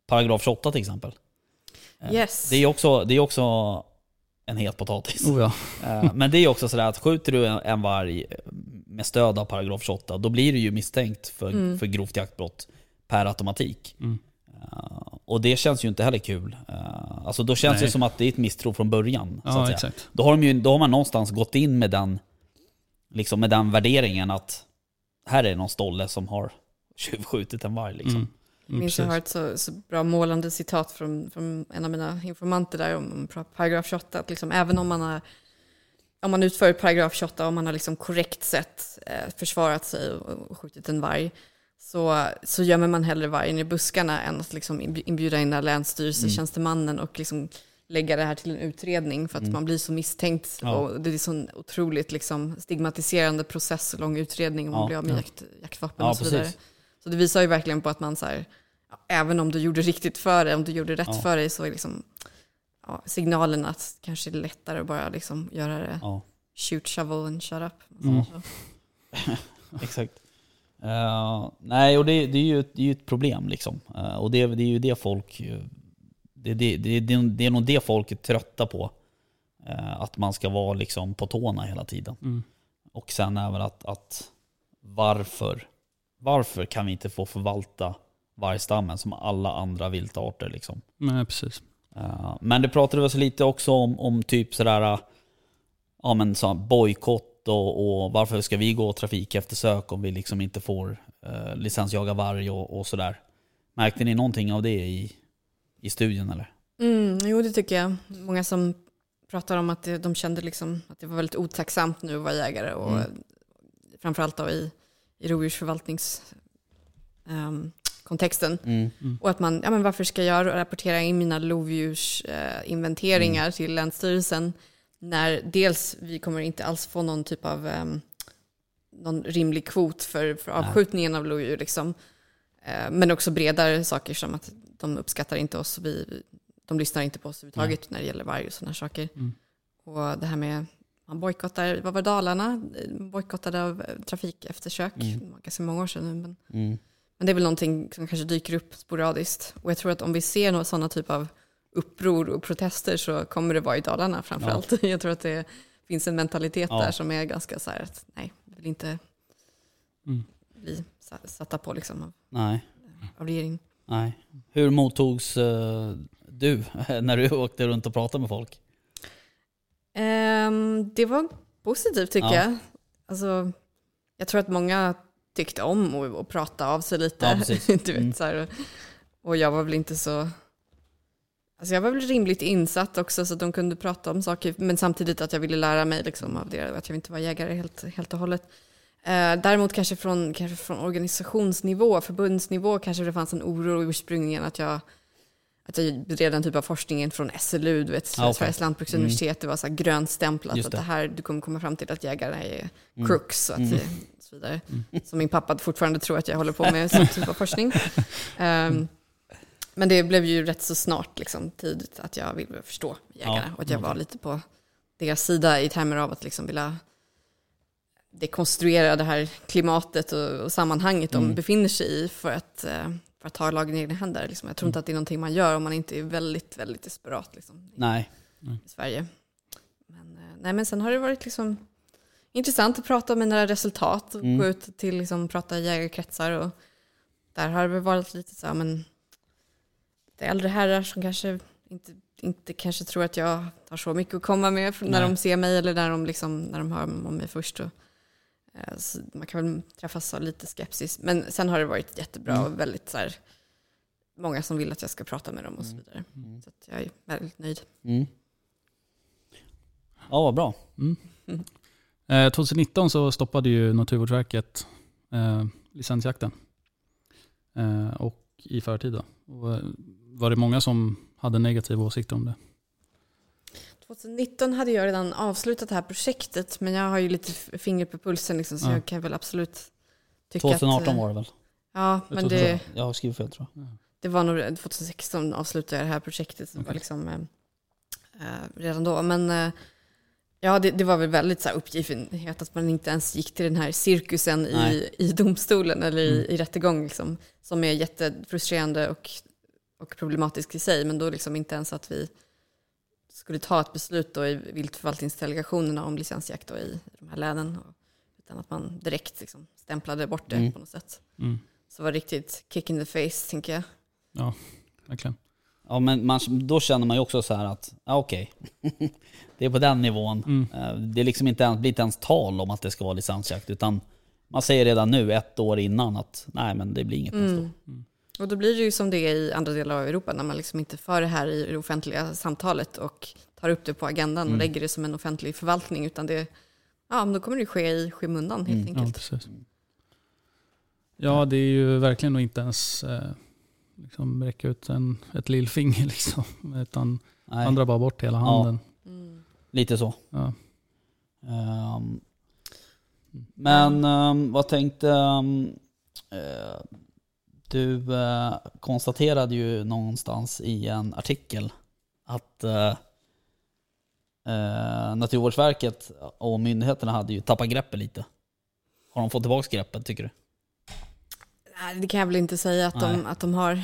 paragraf 28 till exempel. Yes. Det är också en het potatis. Oh ja. Men det är också sådär att skjuter du en varg med stöd av paragraf 28, då blir du ju misstänkt för grovt jaktbrott per automatik. Mm. Och det känns ju inte heller kul. Alltså då känns det som att det är ett misstro från början. Ja, så att säga. Exakt. Då har man någonstans gått in med den, liksom med den värderingen att här är någon stolle som har tjuvskjutit en varg. Liksom. Jag minns jag har ett så bra målande citat från en av mina informanter där om paragraf 28. Att liksom, även om man utför paragraf 28 och man har liksom korrekt sätt försvarat sig och skjutit en varg så gömmer man hellre vargen i buskarna än att liksom inbjuda in länsstyrelsetjänstemannen och liksom lägga det här till en utredning för att man blir så misstänkt. Ja. Och det är så en otroligt liksom stigmatiserande process och lång utredning om man blir av med jaktvapen och så vidare. Precis. Så det visar ju verkligen på att man så här, även om du gjorde riktigt för dig, om du gjorde rätt för dig, så är liksom, signalen att kanske det är lättare att bara liksom göra det. Ja. Shoot, shovel and shut up. Exakt. Nej, och det är ju ett problem liksom. Och det är ju det folk det är nog det folk är trötta på. Att man ska vara liksom på tårna hela tiden. Mm. Och sen även att varför kan vi inte få förvalta vargstammen som alla andra viltarter liksom? Nej, precis. Men det pratade vi så lite också om typ sådär så bojkott och varför ska vi gå trafik efter sök om vi liksom inte får licensjaga varg och sådär. Märkte ni någonting av det i studien eller? Jo, det tycker jag. Många som pratar om att de kände liksom att det var väldigt otacksamt nu att vara jägare och framförallt då i rovdjursförvaltningskontexten. Och att man, varför ska jag rapportera in mina lovdjursinventeringar till länsstyrelsen när dels vi kommer inte alls få någon typ av någon rimlig kvot för avskjutningen av lovdjur liksom. Men också bredare saker som att de uppskattar inte oss, de lyssnar inte på oss överhuvudtaget när det gäller varg och sådana saker. Och det här med man bojkottar, vad var Dalarna? Bojkottade av trafik eftersök. Det var ganska många år sedan. Men det är väl någonting som kanske dyker upp sporadiskt. Och jag tror att om vi ser några sådana typ av uppror och protester så kommer det vara i Dalarna framförallt. Jag tror att det finns en mentalitet där som är ganska så här att nej, jag vill inte bli satta på liksom av regeringen. Nej. Hur mottogs du när du åkte runt och pratade med folk? Det var positivt tycker jag. Alltså, jag tror att många tyckte om att prata av sig lite. Ja, du vet, så här. Och jag var väl inte så... Alltså jag var väl rimligt insatt också så att de kunde prata om saker. Men samtidigt att jag ville lära mig liksom av det. Att jag inte var jägare helt och hållet. Däremot kanske från organisationsnivå, förbundsnivå kanske det fanns en oro ursprungligen att jag bedrev den typ av forskningen från SLU, du vet, Sveriges lantbruksuniversitet. Det var så här grönstämplat att det här, du kommer komma fram till att jägarna är crooks och så vidare. Som min pappa fortfarande tror att jag håller på med sån typ av forskning. Men det blev ju rätt så snart liksom, tidigt att jag ville förstå jägarna och att jag var lite på deras sida i termer av att liksom vilja dekonstruera det här klimatet och sammanhanget de befinner sig i för att ta lagen i egna händer. Liksom. Jag tror inte att det är någonting man gör om man inte är väldigt, väldigt desperat liksom, i Sverige. Men sen har det varit liksom intressant att prata om mina resultat och gå ut till liksom, prata i jägarkretsar. Och där har det varit lite så här, men det är äldre herrar som kanske inte kanske tror att jag har så mycket att komma med när de ser mig eller när de hör om mig först. Och, så man kan väl träffas av lite skepsis. Men sen har det varit jättebra och väldigt så här, många som vill att jag ska prata med dem och så vidare. Så att jag är väldigt nöjd. Ja, vad bra. 2019 så stoppade ju Naturvårdsverket licensjakten. Och i förtid då. Och var det många som hade negativa åsikter om det? 2019 hade jag redan avslutat det här projektet, men jag har ju lite finger på pulsen liksom, så jag kan väl absolut tycka 2018 var det väl? Ja, men det... Jag har skrivit fel tror jag. Det var nog 2016 avslutade jag det här projektet som var liksom redan då, men det var väl väldigt så här uppgivenhet att man inte ens gick till den här cirkusen i domstolen eller i rättegång liksom, som är jättefrustrerande och problematisk i sig, men då liksom inte ens att vi skulle ta ett beslut då i viltförvaltningsdelegationerna om licensjakt då i de här länen, utan att man direkt liksom stämplade bort det på något sätt. Så det var riktigt kick in the face, tänker jag. Ja, verkligen. Ja, men då känner man ju också så här att okej, det är på den nivån. Det är liksom inte ens tal om att det ska vara licensjakt, utan man säger redan nu ett år innan att nej, men det blir inget nästa år. Och då blir det ju som det är i andra delar av Europa när man liksom inte för det här i det offentliga samtalet och tar upp det på agendan och lägger det som en offentlig förvaltning, utan det, då kommer det ske i skymundan helt enkelt. Ja, det är ju verkligen inte ens liksom räcka ut ett lillfinger liksom, utan andra bara bort hela handen. Ja. Lite så. Ja. Men vad tänkte du konstaterade ju någonstans i en artikel att Naturvårdsverket och myndigheterna hade ju tappat greppet lite. Har de fått tillbaka greppet, tycker du? Nej, det kan jag väl inte säga att de har. I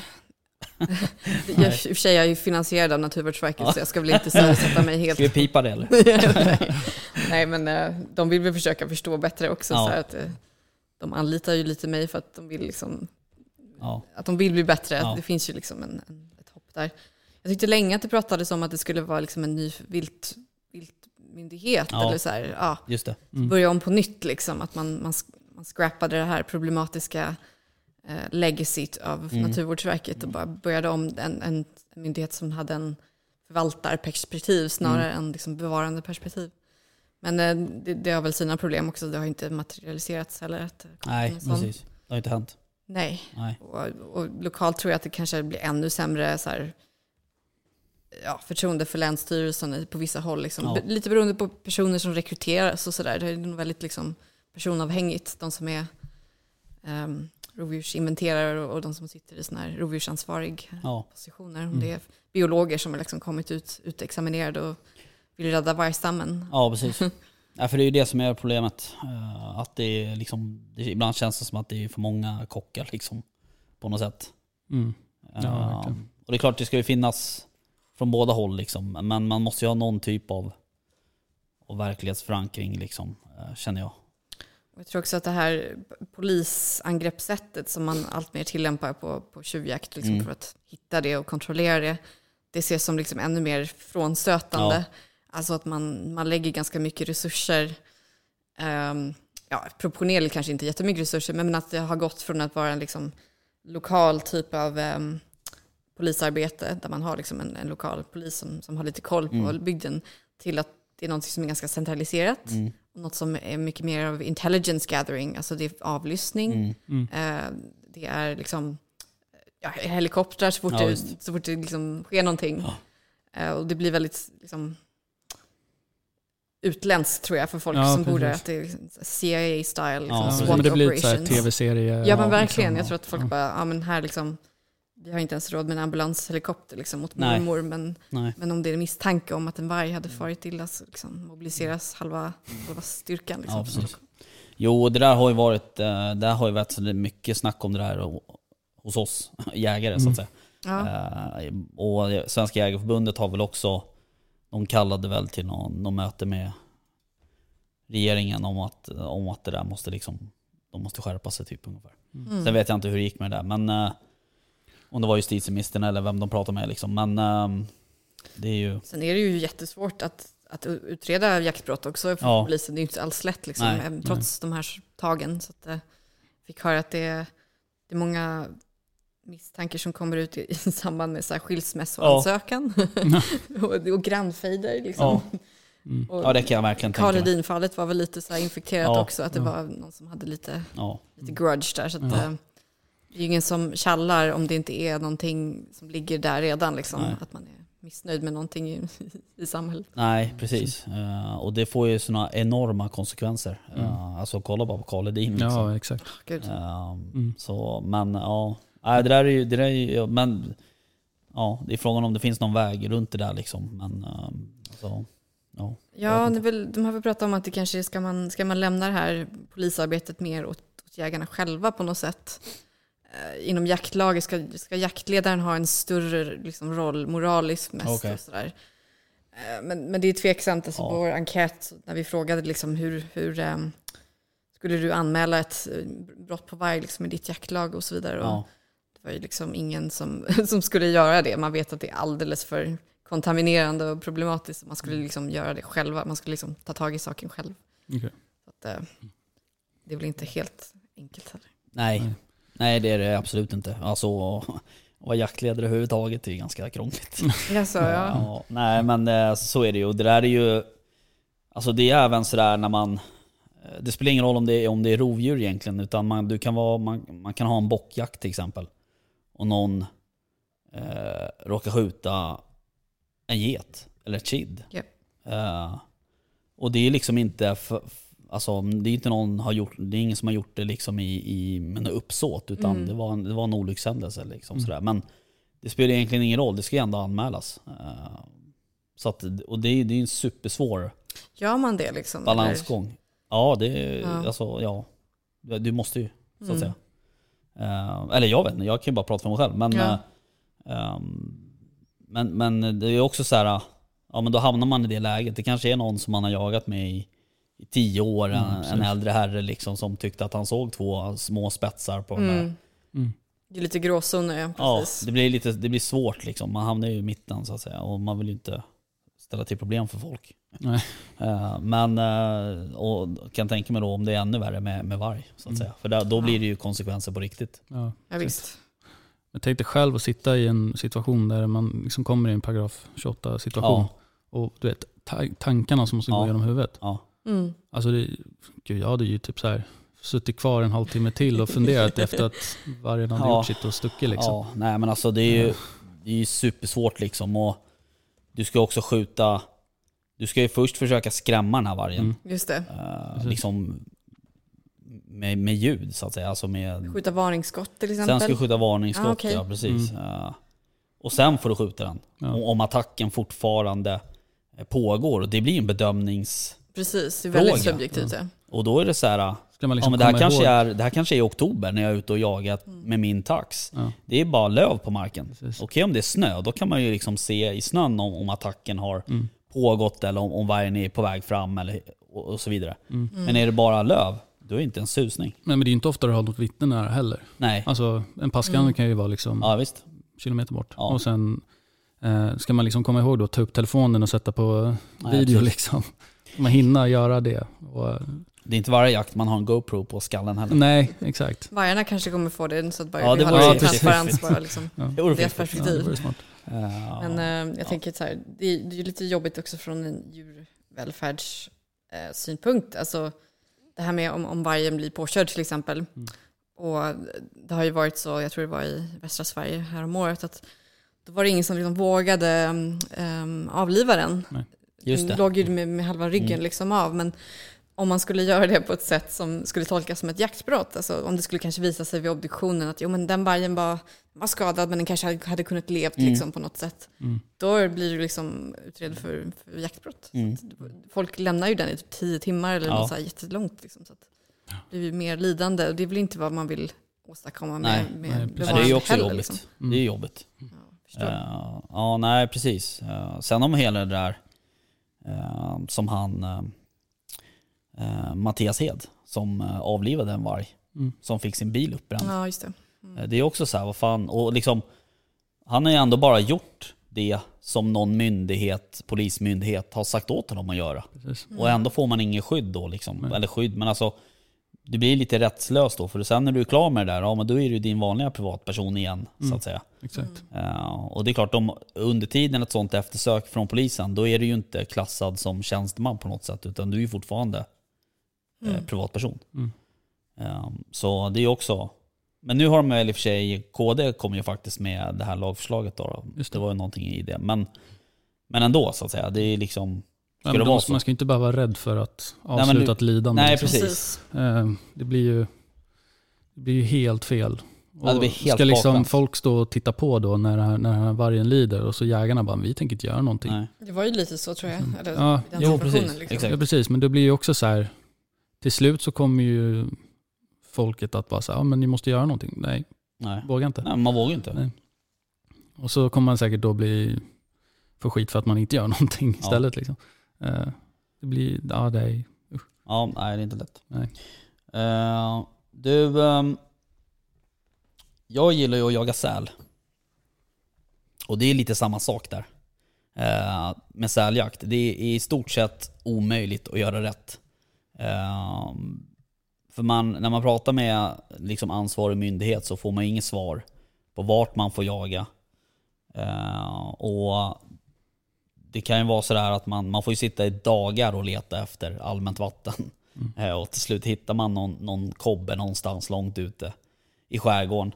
och för sig är jag ju finansierad av Naturvårdsverket så jag ska väl inte sätta mig helt... Ska vi pipa det eller? Nej, men de vill väl försöka förstå bättre också. Så att de anlitar ju lite mig för att de vill liksom... Att de vill bli bättre. Det finns ju liksom ett hopp där. Jag tyckte länge att det pratades om att det skulle vara liksom en ny viltmyndighet. Eller så här, just det. Börja om på nytt. Liksom, att man scrappade det här problematiska legacyt av Naturvårdsverket och bara började om en myndighet som hade en förvaltarperspektiv snarare än liksom bevarande perspektiv. Men det har väl sina problem också. Det har inte materialiserats heller. Nej, precis. Det har inte hänt. Nej. Och lokalt tror jag att det kanske blir ännu sämre så här, förtroende för länsstyrelsen på vissa håll. Liksom. Lite beroende på personer som rekryteras och sådär. Det är nog väldigt liksom, personavhängigt. De som är rovdjursinventerare och de som sitter i såna här rovdjursansvarig positioner. Om det är biologer som har liksom kommit utexaminerade och vill rädda vargstammen. Ja, precis. Ja, för det är ju det som är problemet, att det är liksom, ibland känns det som att det är för många kockar liksom, på något sätt. Och det är klart det ska ju finnas från båda håll liksom, men man måste ju ha någon typ av verklighetsförankring liksom, känner jag. Jag tror också att det här polisangreppssättet som man allt mer tillämpar på tjuvjakt liksom, för att hitta det och kontrollera det, det ses som liksom ännu mer frånstötande. Ja. Alltså att man lägger ganska mycket resurser, proportionellt kanske inte jättemycket resurser, men att det har gått från att vara en liksom lokal typ av polisarbete där man har liksom en lokal polis som har lite koll på bygden, till att det är något som är ganska centraliserat. Mm. Något som är mycket mer av intelligence gathering, alltså det är avlyssning. Det är liksom helikoptrar så fort det liksom sker någonting. Ja. Och det blir väldigt liksom utländskt, tror jag, för folk som bor där, att det är liksom CIA-style liksom, SWAT det blir operations. Så här tv-serie. Ja, men verkligen. Jag tror att folk bara, men här liksom, vi har inte ens råd med en ambulanshelikopter liksom, mot mormor, men om det är misstanke om att en varg hade farit illa så liksom mobiliseras halva styrkan. Liksom. Ja, jo, det där har ju varit så det är mycket snack om det där hos oss jägare så att säga. Ja. Och Svenska Jägareförbundet har väl också, de kallade väl till någon möte med regeringen om att det där måste liksom, de måste skärpa sig typ ungefär. Mm. Sen vet jag inte hur det gick med det där, men om det var justitieministern eller vem de pratade med liksom. Men det är ju... Sen är det ju jättesvårt att utreda jaktbrott också för polisen. Det är ju inte alls lätt liksom, trots de här tagen. Så att jag fick höra att det är många misstankar som kommer ut i samband med så här skilsmässoansökan och grannfejder liksom. Ja. Mm. Ja, det kan jag verkligen tänka mig. Karl-Edin-fallet var väl lite så här infekterat också, att det var någon som hade lite grudge där, så att det är ju ingen som kallar om det inte är någonting som ligger där redan liksom, att man är missnöjd med någonting i samhället. Nej, precis. Och det får ju såna enorma konsekvenser. Alltså kolla bara på Karl-Edin liksom. Ja, exakt. Så men det där är ju men det är frågan om det finns någon väg runt det där liksom, men de har väl pratat om att det kanske ska man lämna det här polisarbetet mer åt jägarna själva på något sätt. Inom jaktlaget ska jaktledaren ha en större liksom roll moraliskt mest och sådär. Men det är tveksamt, alltså på vår enkät när vi frågade liksom hur skulle du anmäla ett brott på varg liksom i ditt jaktlag och så vidare, och det var ju liksom ingen som skulle göra det. Man vet att det är alldeles för kontaminerande och problematiskt. Man skulle liksom göra det själva. Man skulle liksom ta tag i saken själv. Okay. Så att, det är väl inte helt enkelt heller. Nej, det är det absolut inte. Alltså att vara jaktledare överhuvudtaget är ganska krångligt. Yes, nej, men så är det ju. Det där är ju, alltså det är även sådär när man, det spelar ingen roll om det är rovdjur egentligen, utan man kan ha en bockjakt till exempel och någon råkar skjuta en get eller ett kid. Yep. Och det är liksom inte alltså det är inte någon har gjort, det är ingen som har gjort det liksom i med uppsåt, utan det var en olyckshändelse liksom sådär, men det spelar egentligen ingen roll, det ska ändå anmälas. Så att, och det är en supersvår. Gör man det liksom balansgång. Eller? Ja, det alltså du måste ju så att säga. Eller jag vet inte, jag kan ju bara prata för mig själv, men men det är också så här, men då hamnar man i det läget. Det kanske är någon som man har jagat med i 10 år, en äldre herre liksom, som tyckte att han såg 2 små spetsar på den där. Det är lite gråzoner, precis. Ja, det blir svårt liksom. Man hamnar ju i mitten så att säga, och man vill ju inte ställa till problem för folk. Nej. Men och kan tänka mig då om det är ännu värre med varg så att säga, för då blir det ju konsekvenser på riktigt. Ja, visst. Jag tänkte själv att sitta i en situation där man liksom kommer i en paragraf 28 situation och du vet tankarna som måste gå genom huvudet. Ja. Mm. Alltså jag hade ju typ så här suttit kvar en halvtimme till och funderat efter att vargen hade gjort sitt och stuckit liksom. Ja, nej men alltså det är ju supersvårt liksom, och du ska också skjuta, du ska ju först försöka skrämma den här vargen. Just det. Liksom med ljud så att säga, alltså med skjuta varningsskott till exempel. Sen ska du skjuta varningsskott, precis. Och sen får du skjuta den. Om attacken fortfarande pågår, och det blir en bedömnings. Precis, det är väldigt subjektivt. Och då är det så här, liksom det här kanske är i oktober när jag är ute och jagat med min tax. Ja. Det är bara löv på marken. Okej, om det är snö, då kan man ju liksom se i snön om attacken har pågått, eller om vargen är på väg fram eller och så vidare. Men är det bara löv, Du har inte en susning. Nej, men det är inte ofta du har något vittne nära heller. Nej. Alltså en passkan kan ju vara liksom kilometer bort. Ja. Och sen ska man liksom komma ihåg då, ta upp telefonen och sätta på video liksom. Man hinner göra det. Och det är inte varje jakt man har en GoPro på skallen heller. Nej, exakt. Vargarna kanske kommer få det så att bara vi har lite transparens bara liksom. Deras perspektiv. Ja, det smart. Men jag tänker så här, det är lite jobbigt också från en djurvälfärdssynpunkt. Alltså det här med om vargen blir påkörd till exempel. Mm. Och det har ju varit så, jag tror det var i västra Sverige här om året, att då var det ingen som liksom vågade avliva den. Nej. Just det. Låg ju med halva ryggen liksom av, men om man skulle göra det på ett sätt som skulle tolkas som ett jaktbrott, alltså om det skulle kanske visa sig vid obduktionen att jo, men den vargen var skadad men den kanske hade kunnat levt liksom, på något sätt, då blir du liksom utredd för jaktbrott. Folk lämnar ju den i typ 10 timmar eller något så här jättelångt liksom, så att det blir mer lidande, och det är väl inte vad man vill åstadkomma med det är ju också jobbigt liksom. Det är jobbigt. Precis. Sen om hela det där som han Mattias Hed som avlivade en varg som fick sin bil uppbränd. Ja, just det. Det är också så här, vad fan, och liksom han har ju ändå bara gjort det som någon myndighet, polismyndighet har sagt åt honom att göra. Och ändå får man ingen skydd då liksom, eller skydd, men alltså det blir lite rättslöst då, för sen när du är klar med det där, ja men då är du din vanliga privatperson igen så att säga. Exakt. Och det är klart, under tiden ett sånt eftersök från polisen, då är du ju inte klassad som tjänsteman på något sätt, utan du är ju fortfarande privatperson. Så det är ju också, men nu har de väl i och för sig, KD kom ju faktiskt med det här lagförslaget då. Just det var ju någonting i det, men ändå så att säga, det är liksom. Ska man ska inte bara vara rädd för att avsluta ett lidande. Nej, precis. Det blir ju helt fel. Och det blir helt ska liksom folk stå och titta på då när vargen lider, och så jägarna bara, vi tänker inte göra någonting. Nej. Det var ju lite så, tror jag. Eller, precis. Liksom. Ja, precis. Men det blir ju också så här, till slut så kommer ju folket att bara säga, ja men ni måste göra någonting. Nej. Vågar inte. Nej, man vågar inte. Nej. Och så kommer man säkert då få skit för att man inte gör någonting istället liksom. Det blir nej, det är inte lätt. Nej. Jag gillar ju att jaga säl. Och det är lite samma sak där. Med säljakt, det är i stort sett omöjligt att göra rätt. För när man pratar med liksom ansvarig myndighet, så får man inget svar på vart man får jaga. Och det kan ju vara så där att man får ju sitta i dagar och leta efter allmänt vatten. Och till slut hittar man någon kobbe någonstans långt ute i skärgården.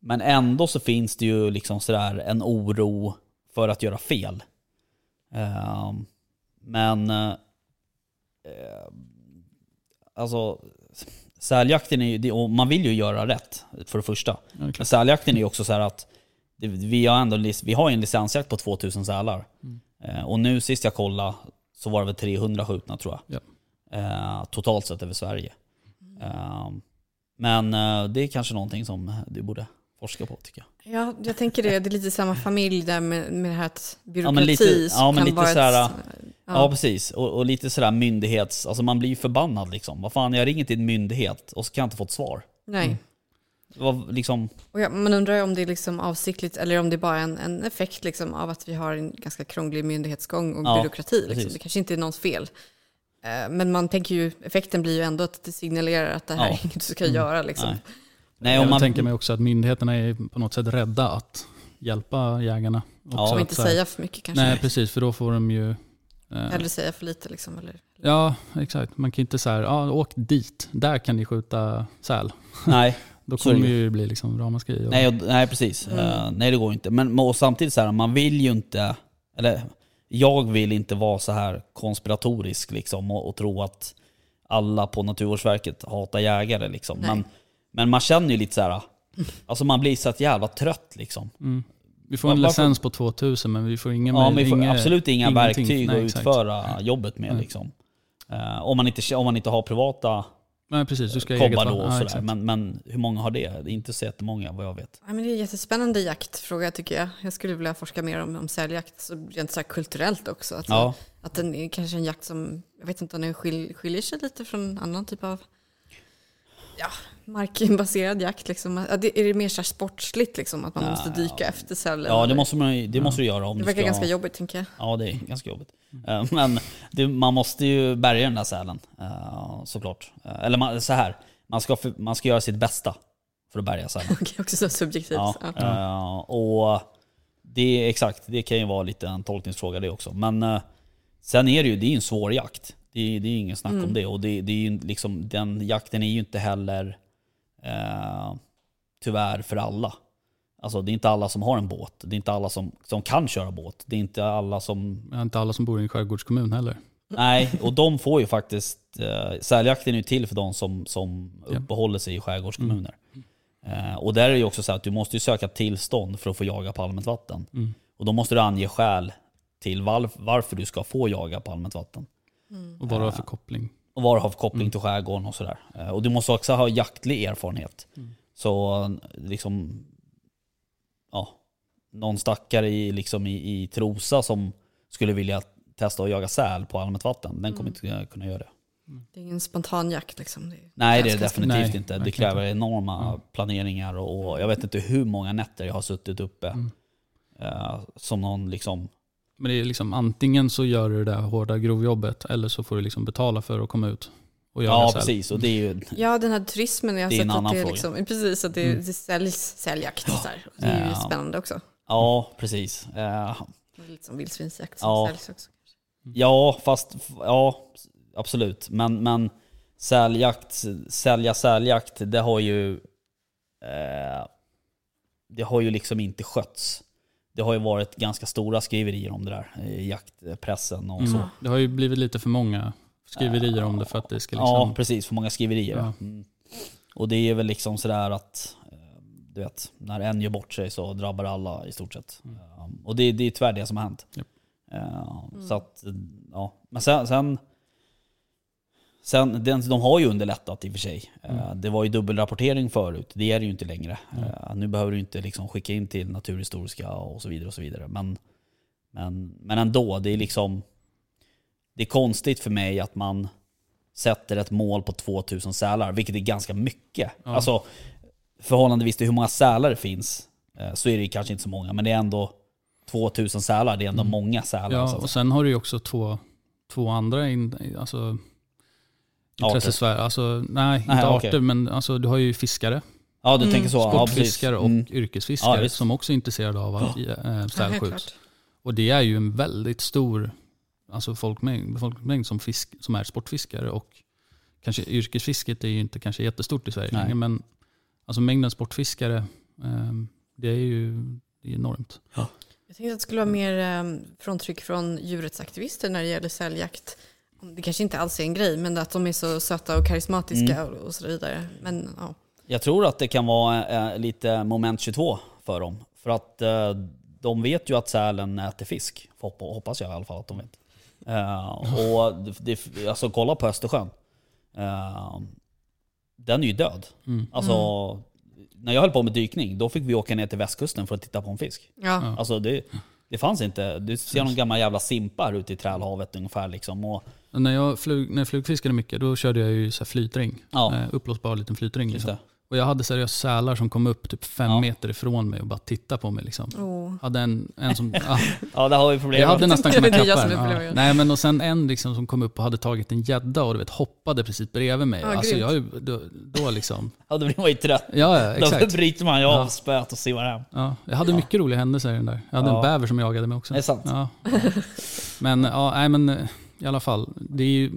Men ändå så finns det ju liksom så där en oro för att göra fel. Alltså säljakten är ju, och man vill ju göra rätt för det första. Okay. Men säljakten är ju också så här att vi har en licensjakt på 2000 sälar. Och nu sist jag kollade så var det väl 300 skjutna, tror jag. Ja. Totalt sett över Sverige. Men det är kanske någonting som du borde forska på, tycker jag. Ja, jag tänker det är lite samma familj där med det här att byråkrati kan vara ett. Ja, precis. Och lite sådär myndighets. Alltså man blir förbannad liksom. Vad fan, jag ringer till en myndighet och så kan jag inte få ett svar. Nej. Liksom. Man undrar om det är liksom avsiktligt eller om det är bara en effekt liksom av att vi har en ganska krånglig myndighetsgång och byråkrati. Liksom. Det kanske inte är någons fel. Men man tänker ju, effekten blir ju ändå att det signalerar att det här är inget du ska göra. Liksom. Nej, jag tänker mig också att myndigheterna är på något sätt rädda att hjälpa jägarna. Och inte säga för mycket kanske. Nej, precis, för då får de ju. Eller säga för lite liksom. Eller. Ja, exakt. Man kan inte säga, åk dit, där kan ni skjuta säl. Nej. Då kommer det ju bli liksom ramaskri. Nej, precis. Nej, det går inte. Men och samtidigt så här, man vill ju inte, eller jag vill inte vara så här konspiratorisk liksom och tro att alla på Naturvårdsverket hatar jägare liksom. Men man känner ju lite så här, alltså man blir så att jävla trött liksom. Vi får en licens på 2000, men vi får inga absolut inga verktyg att utföra jobbet med liksom. Om man inte har privata. Nej, precis, du ska komma då och sådär. Men hur många har det? Det är inte så jättemånga vad jag vet. Ja, men det är en jättespännande jaktfråga, tycker jag. Jag skulle vilja forska mer om säljakt, så rent så här kulturellt också. Alltså, att den är kanske en jakt som, jag vet inte om den skiljer sig lite från annan typ av ja, markinbaserad jakt liksom. Är det mer så här sportsligt liksom, att man måste dyka efter sälen? Ja, det måste du göra om det verkar ganska jobbigt, tänker jag. Ja, det är ganska jobbigt. Men man måste ju bärga den där sälen, såklart. Eller man ska göra sitt bästa för att bärga sälen. Okej, också så subjektivt. Ja. Och det kan ju vara lite en tolkningsfråga det också. Men sen är det ju, det är en svår jakt. Det är ingen snack om det. Och det är ju liksom, den jakten är ju inte heller tyvärr för alla. Alltså det är inte alla som har en båt. Det är inte alla som kan köra båt. Det är inte alla som... Det är inte alla som bor i en skärgårdskommun heller. Nej, och de får ju faktiskt... säljakten är ju till för de som uppehåller sig i skärgårdskommuner. Och där är det ju också så att du måste ju söka tillstånd för att få jaga på allmänt vatten. Och då måste du ange skäl till varför du ska få jaga på allmänt vatten. Och vad du har för koppling. Och vad du har för koppling till skärgården och sådär. Och du måste också ha jaktlig erfarenhet. Så liksom... Ja, någon stackare i Trosa som skulle vilja testa att jaga säl på allmänt vatten, den kommer inte kunna göra det. Det är ingen spontan jakt liksom. Nej, det är definitivt inte. Det kräver enorma planeringar och jag vet inte hur många nätter jag har suttit uppe som någon liksom... Men det är liksom antingen så gör du det där hårda grovjobbet eller så får du liksom betala för att komma ut. Ja, precis. Och det är ju, den här turismen jag sett att det är liksom, precis, att det säljs säljakt där. Det är ju spännande också. Ja, precis. Det är lite som vildsvinsjakt som säljs också. Ja, fast absolut. Men säljakt, det har ju liksom inte skötts. Det har ju varit ganska stora skriverier om det där i jaktpressen och så. Det har ju blivit lite för många skriverier om det för att det ska liksom... Ja, precis. För många skriverier. Ja. Och det är väl liksom sådär att du vet, när en gör bort sig så drabbar alla i stort sett. Och det är tyvärr det som har hänt. Så att, ja. Men sen de har ju underlättat i och för sig. Det var ju dubbelrapportering förut. Det är det ju inte längre. Nu behöver du inte liksom skicka in till Naturhistoriska och så vidare och så vidare. Men ändå, det är liksom... Det är konstigt för mig att man sätter ett mål på 2000 sälar, vilket är ganska mycket. Ja. Alltså, förhållandevis till hur många sälar det finns så är det kanske inte så många, men det är ändå 2000 sälar, det är ändå många sälar. Ja, och sen har du ju också två andra intressesfärer. Alltså, inte arter, men alltså, du har ju fiskare. Ja, du tänker så. Sportfiskare och yrkesfiskare som också är intresserade av sälskjut. Och det är ju en väldigt stor... Alltså folkmängd som är sportfiskare, och kanske yrkesfisket är ju inte kanske jättestort i Sverige längre, men alltså mängden sportfiskare det är enormt. Ja. Jag tänkte att det skulle vara mer fråntryck från djurets aktivister när det gäller säljakt. Det kanske inte alls är en grej, men att de är så söta och karismatiska och så vidare. Men, ja. Jag tror att det kan vara lite moment 22 för dem. För att de vet ju att sälen äter fisk. Hoppas jag i alla fall att de vet. Och alltså kolla på Östersjön. Den är ju död. Alltså, när jag höll på med dykning, då fick vi åka ner till västkusten för att titta på en fisk. Ja. Alltså det fanns inte. Du ser någon gammal jävla simpa här ute i Trälhavet ungefär liksom. Och när jag flugfiskade mycket, då körde jag ju så här flytring. Ja. Upplåsbar liten flytring liksom. Och jag hade seriösa sälar som kom upp typ 5 meter ifrån mig och bara tittade på mig liksom. Hade en som... det har vi problem. Jag hade nästan kunnat klappa den. Nej, men och sen en liksom som kom upp och hade tagit en gädda och du vet, hoppade precis bredvid mig. Alltså jag då liksom... Ja, då blir man ju trött. Ja, exakt. Då bryter man ju av spöet och simmar hem. Ja, jag hade mycket roliga händelser i den där. Jag hade en bäver som jag jagade mig också. Det är sant. Ja. Men, men i alla fall, det är ju...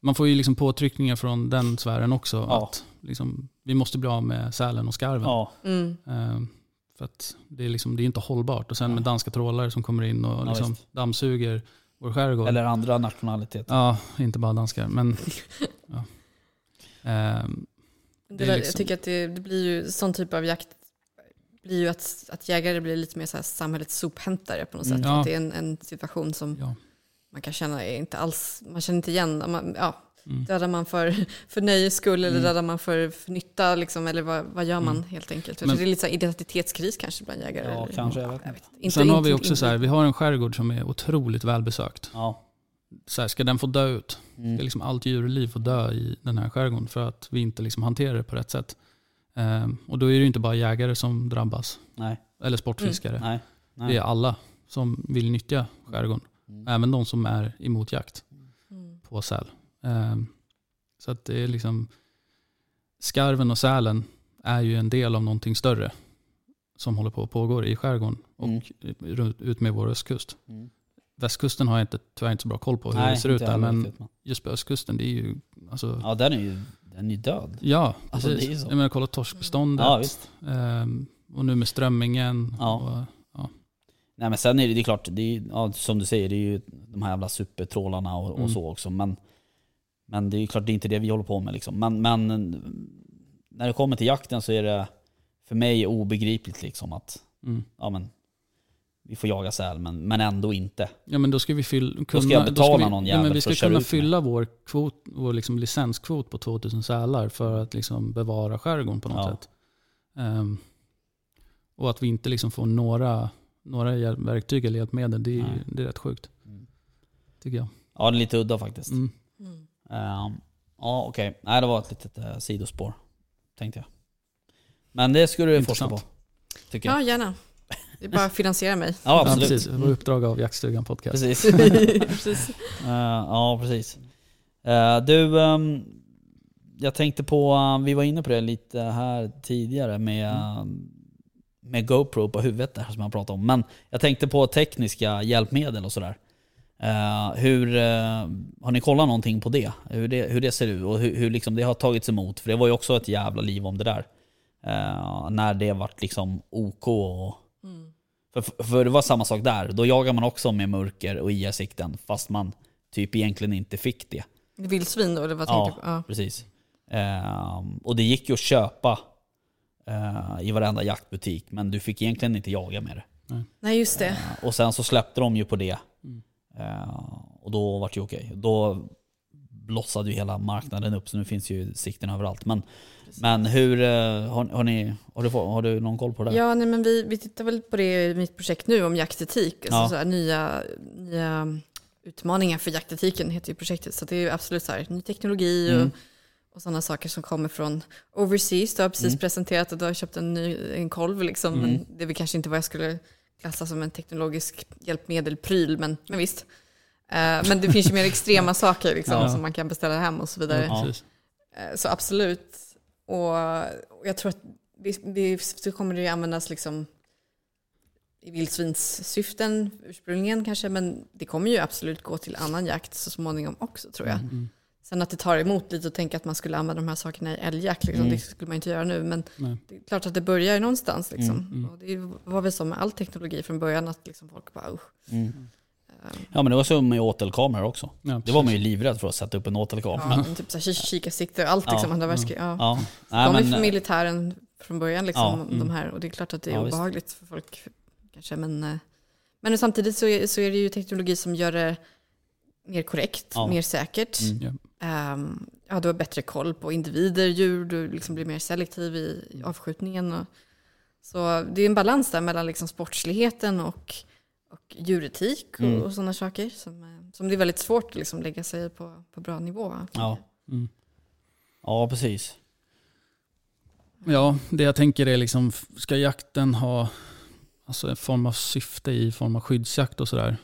Man får ju liksom påtryckningar från den sfären också. Ja. Att liksom, vi måste bli av med sälen och skarven. Ja. För att det är, liksom, det är inte hållbart. Och sen med danska trålare som kommer in och liksom dammsuger vår skärgård. Eller andra nationaliteter. Ja, inte bara danskar. Men, jag tycker att det blir ju sån typ av jakt. Blir ju att jägare blir lite mer så här samhällets sophämtare på något sätt. Ja. Det är en situation som... Ja. Man kan känna inte alls, man känner inte igen. Dödar man för nöjes skull eller dödar man för nytta liksom, eller vad gör man helt enkelt? Men, det är lite så identitetskris kanske bland jägare. Ja, kanske. Jag vet inte. Sen har vi också så här, vi har en skärgård som är otroligt välbesökt. Ja. så här, ska den få dö ut? Ska liksom allt djurliv få dö i den här skärgården för att vi inte liksom hanterar det på rätt sätt? Och då är det ju inte bara jägare som drabbas. Nej. Eller sportfiskare. Nej. Nej. Det är alla som vill nyttja skärgården. Även de som är emot jakt på säl. Så att det är liksom, skarven och sälen är ju en del av någonting större som håller på och pågår i skärgården och ut med vår östkust. Västkusten har jag tyvärr inte så bra koll på hur det ser ut där, men just på östkusten, det är ju... Alltså, ja, den är ju död. Ja, alltså, precis. Det är ju så. Jag menar, kolla torskbeståndet. Ja, visst. Och nu med strömmingen. Ja. Och. Nej, men sen är det klart, det är, ja, som du säger, det är ju de här jävla supertrålarna och så också, men det är ju klart, det är inte det vi håller på med liksom. Men när det kommer till jakten så är det för mig obegripligt liksom att ja, men vi får jaga säl, men ändå inte. Ja, men då ska vi kunna fylla vår kvot, vår liksom licenskvot på 2000 sälar för att liksom bevara skärgården på något sätt. Och att vi inte liksom får några verktyg eller hjälpmedel, det är rätt sjukt. Tycker jag. Ja, det är lite udda faktiskt. Ja, okej. Okay. Nej, det var ett litet sidospår, tänkte jag. Men det skulle du forska på, tycker jag. Ja, gärna. Det är bara att finansiera mig. Ja, absolut. Precis. Det var uppdrag av Jaktstugan podcast. Precis. Precis. Ja, precis. Du, jag tänkte på, vi var inne på det lite här tidigare med GoPro på huvudet där som jag pratade om. Men jag tänkte på tekniska hjälpmedel och sådär. Har ni kollat någonting på det? Hur det ser ut och hur liksom det har tagits emot? För det var ju också ett jävla liv om det där. När det vart liksom OK och för det var samma sak där. Då jagar man också med mörker och IR-sikten, fast man typ egentligen inte fick det. Det vildsvin då, eller vad tänkte du? Ja, precis. Och det gick ju att köpa i varenda jaktbutik, men du fick egentligen inte jaga med det. Nej, just det. Och sen så släppte de ju på det. Och då vart det ju okej. Då blossade ju hela marknaden upp, så nu finns ju sikten överallt. Men hur har du någon koll på det? Ja, nej, men vi tittar väl på det i mitt projekt nu om jaktetik. Alltså så här, nya utmaningar för jaktetiken heter ju projektet. Så det är ju absolut så här, ny teknologi och sådana saker som kommer från overseas. Du har precis presenterat att du har köpt en kolv. Liksom, men det är väl kanske inte vad jag skulle klassa som en teknologisk hjälpmedelpryl, men visst. Men det finns ju mer extrema saker liksom, som man kan beställa hem och så vidare. Så absolut. Och jag tror att det kommer det användas liksom i vildsvinssyften ursprungligen kanske, men det kommer ju absolut gå till annan jakt så småningom också, tror jag. Sen att det tar emot lite och tänka att man skulle använda de här sakerna i älgjakt liksom, det skulle man inte göra nu, men det är klart att det börjar ju någonstans liksom. Och det var väl som med all teknologi från början, att liksom folk bara Ja, men det var så med åtelkameror också. Ja, det var man ju livrädd för, att sätta upp en åtelkamera. Ja, typ så här kikarsikte och allt liksom. De är för militären från början liksom, de här, och det är klart att det är obehagligt för folk kanske, men samtidigt så är det ju teknologi som gör det mer korrekt, mer säkert. Du har bättre koll på individer, djur, du liksom blir mer selektiv i avskjutningen och, så det är en balans där mellan liksom sportsligheten och djuretik och sådana saker som det är väldigt svårt att liksom lägga sig på bra nivå. Ja, precis. Ja, det jag tänker är liksom, ska jakten ha alltså en form av syfte i form av skyddsjakt och sådär,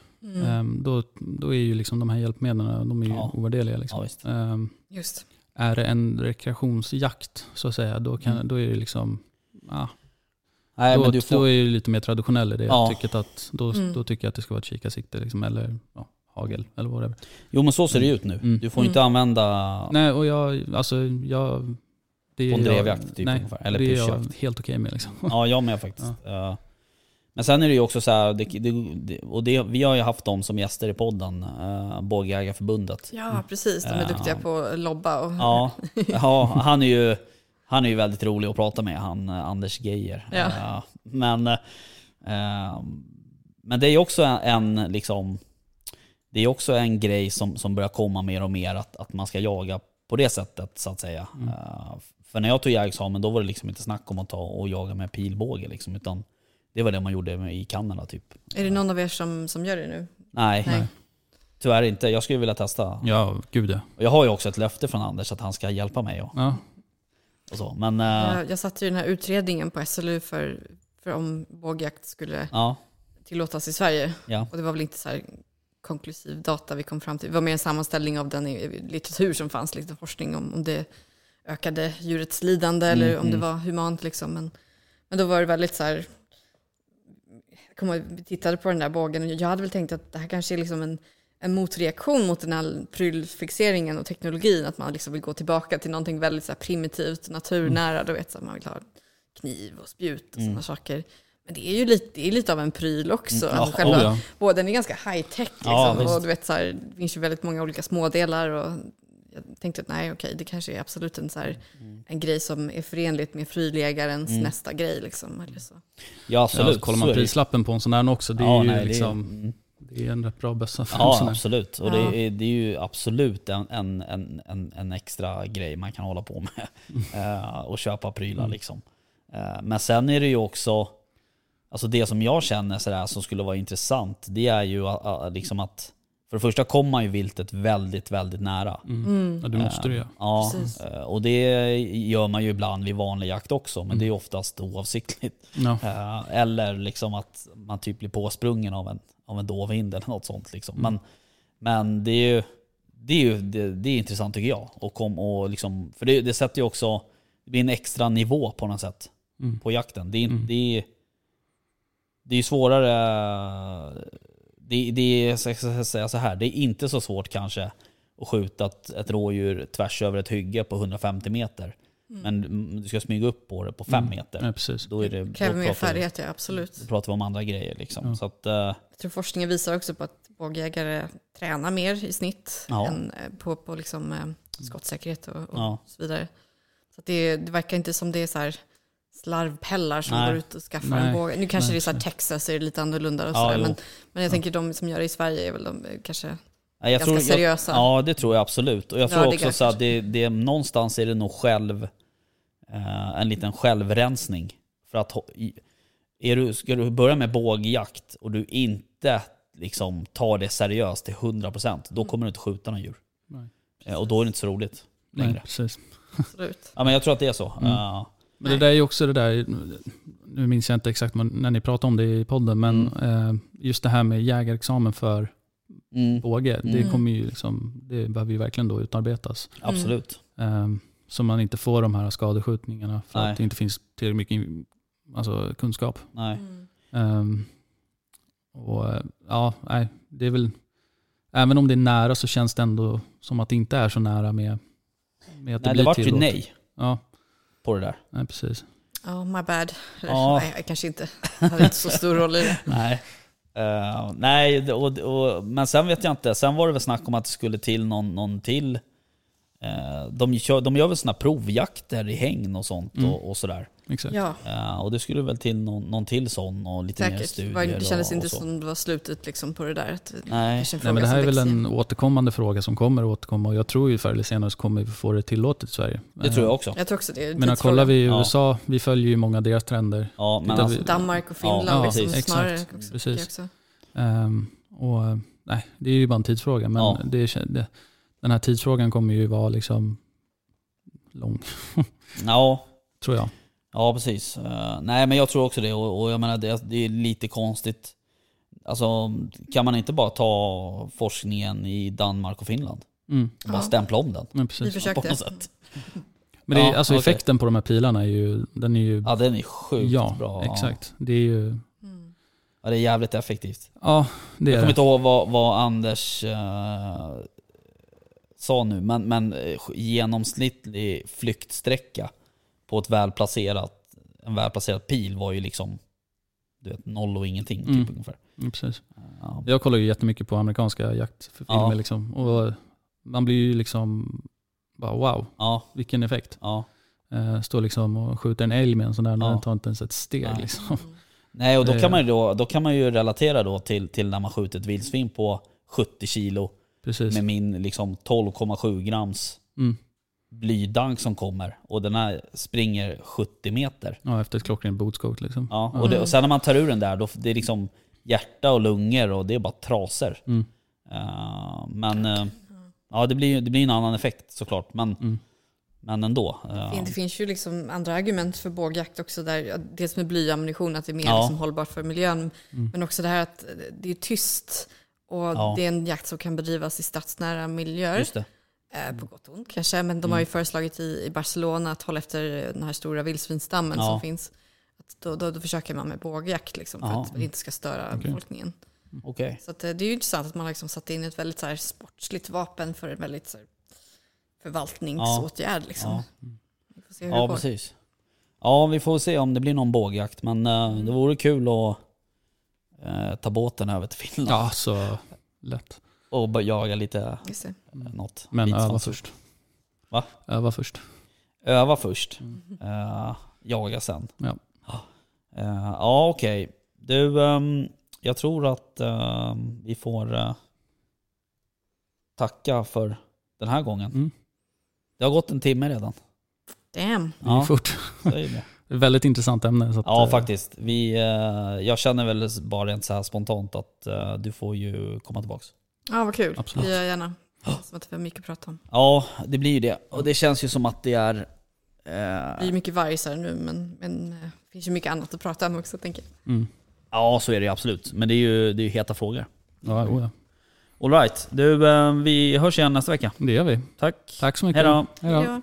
då är ju liksom de här hjälpmedlen, de är ju ovärderliga liksom. Ja, visst. Just. Är det en rekreationsjakt så att säga, då är det liksom nej, men då är det lite mer traditionell i det. Då tycker jag att det ska vara ett kikarsikte liksom, eller hagel eller vad det är. Jo, men så ser det ut nu. Du får inte använda... Nej, och jag det är drevjakt typ, eller det är jag helt okej med liksom. Ja, jag med faktiskt. Ja. Men sen är det ju också så här, vi har ju haft dem som gäster i podden, Bågjägarförbundet. Ja, precis. De är duktiga på att lobba. Han är ju väldigt rolig att prata med, han Anders Geijer. Ja. Men det är också en liksom, det är också en grej som börjar komma mer och mer, att man ska jaga på det sättet så att säga. För när jag tog jägarexamen, då var det liksom inte snack om att ta och jaga med pilbåge liksom, utan det var det man gjorde i Kanada typ. Är det någon av er som gör det nu? Nej. Tyvärr inte, jag skulle vilja testa. Ja, gud ja. Och jag har ju också ett löfte från Anders att han ska hjälpa mig. Och så. Men, jag satte ju den här utredningen på SLU för om bågjakt skulle tillåtas i Sverige. Ja. Och det var väl inte så här konklusiv data vi kom fram till. Det var mer en sammanställning av den litteratur som fanns, lite forskning om det ökade djurets lidande eller om det var humant liksom. Men då var det väldigt så här, vi tittade på den där bågen och jag hade väl tänkt att det här kanske är liksom en motreaktion mot den här prylfixeringen och teknologin, att man liksom vill gå tillbaka till någonting väldigt så här primitivt, naturnära, då vet så att man vill ha kniv och spjut och såna saker. Men det är ju lite av en pryl också. Alltså själva, båden är ganska high-tech liksom, och du vet så här, det finns ju väldigt många olika smådelar, och jag tänkte att det kanske är absolut en, så här, en grej som är förenligt med frilägarens nästa grej liksom, eller så. Ja, absolut. Ja, kollar man prislappen på en sån här också, det är det är en rätt bra bössa. Ja, absolut. Och det är ju absolut en extra grej man kan hålla på med och köpa prylar liksom. Men sen är det ju också, alltså det som jag känner så där, som skulle vara intressant, det är ju liksom att för det första kommer man ju viltet väldigt, väldigt nära. Ja, det måste du göra. Ja, och det gör man ju ibland vid vanlig jakt också, men det är oftast oavsiktligt. Eller liksom att man typ blir påsprungen av en dovhind eller något sånt. Liksom. Men det är intressant tycker jag. Och liksom, för det sätter ju också, det blir en extra nivå på något sätt på jakten. Det är ju svårare. Det är inte så svårt kanske att skjuta ett rådjur tvärs över ett hygge på 150 meter. Men du ska smyga upp på det på 5 meter. Ja, precis. Då är det kräver mer färdighet, absolut. Då pratar vi om andra grejer liksom. Så att, jag tror forskningen visar också på att bågjägare tränar mer i snitt än på liksom, skottsäkerhet och så vidare. Så att det verkar inte som det är så här slarvpellar som går ut och skaffar en båge. Nu kanske det är så här Texas är det lite annorlunda och sådär, men jag tänker de som gör det i Sverige är väl de kanske ganska seriösa. Ja, det tror jag absolut. Och jag tror också så att det någonstans är det nog en liten självrensning. För att ska du börja med bågjakt och du inte liksom tar det seriöst till 100%, då kommer du inte skjuta någon djur. Nej, och då är det inte så roligt längre. Nej, precis. Absolut. Ja, men jag tror att det är så. Men det där är ju också det där, nu minns jag inte exakt när ni pratade om det i podden, men just det här med jägarexamen för båge, det kommer ju liksom, det behöver ju verkligen då utarbetas. Absolut. Så man inte får de här skadeskjutningarna för att det inte finns tillräckligt mycket kunskap. Nej. Det är väl, även om det är nära så känns det ändå som att det inte är så nära med att det blir tillåtet. Nej, det var ju ja. På det där. Nej, precis. My bad. Nej, jag kanske inte hade inte så stor roll i det. Men sen vet jag inte. Sen var det väl snack om att det skulle till någon till. De gör väl såna provjakter i hägn och sånt och sådär. Exakt. Ja. Och det skulle väl till någon till sån och lite mer studier. Det kändes inte som det var slutet liksom på det där. Nej, men det här är väl en återkommande fråga som kommer att återkomma, och jag tror ju förr eller senare så kommer vi få det tillåtet i Sverige. Det tror jag också. Jag tror också det. Men kollar vi i USA, vi följer ju många deras trender. Ja, men Danmark och Finland liksom snarare. Exakt. Precis. Och nej, det är ju bara en tidsfråga, men den här tidsfrågan kommer ju vara liksom lång. Tror jag. Ja, precis. Nej, men jag tror också det. Och jag menar, det är lite konstigt. Alltså, kan man inte bara ta forskningen i Danmark och Finland? Och bara stämpla om den? Men precis. Vi försökte. På sätt. Men det är, effekten på de här pilarna är ju... Den är ju den är sjukt bra. Ja, exakt. Det är ju... Ja, det är jävligt effektivt. Ja, det är det. Jag kommer inte ihåg vad Anders... sa nu, men genomsnittlig flyktsträcka på en välplacerad pil var ju liksom, du vet, noll och ingenting typ ungefär. Precis. Ja. Jag kollar ju jättemycket på amerikanska jaktfilmer liksom, och man blir ju liksom bara wow, vilken effekt. Ja. Står liksom och skjuter en älg med en sån där, när den tar inte ens ett steg liksom. Nej, och då kan man ju relatera då till när man skjuter ett vildsvin på 70 kilo. Precis. Med min liksom 12,7 grams blydank som kommer, och den här springer 70 meter. Ja, efter ett klockrent botskott liksom. Ja, och sen när man tar ur den där, då det är liksom hjärta och lungor och det är bara traser. Men ja, det blir en annan effekt såklart, men ändå. Det finns ju liksom andra argument för bågjakt också, där dels med blyammunition, att det är mer liksom hållbart för miljön, men också det här att det är tyst och det är en jakt som kan bedrivas i stadsnära miljöer. Just det. På gott och ont kanske, men de har ju föreslagit i Barcelona att hålla efter den här stora vildsvinstammen som finns. Att då försöker man med bågjakt liksom, för att det inte ska störa befolkningen. Okay. Så att, det är ju intressant att man liksom satt in ett väldigt så här, sportsligt vapen för en väldigt så här, förvaltningsåtgärd. Liksom. Vi får se hur det går. Precis. Ja, vi får se om det blir någon bågjakt, men det vore kul att ta båten över till Finland. Ja, så lätt. Och bara jaga lite något. Men öva först. Va? Öva först. Jaga sen. Ja, okej. Du, jag tror att vi får tacka för den här gången. Det har gått en timme redan. Damn. Ja, det gick fort. Det är väldigt intressant ämne. Så att, faktiskt. Jag känner väl bara rent så här spontant att du får ju komma tillbaka. Ja, vad kul. Absolut. Det gör jag gärna. Som att vi har mycket att prata om. Ja, det blir ju det. Och det känns ju som att det är... Det är mycket vargsar nu, men det finns ju mycket annat att prata om också, tänker jag. Mm. Ja, så är det absolut. Men det är ju heta frågor. Ja, det är det. All right. Du, vi hörs igen nästa vecka. Det gör vi. Tack så mycket. Hej då.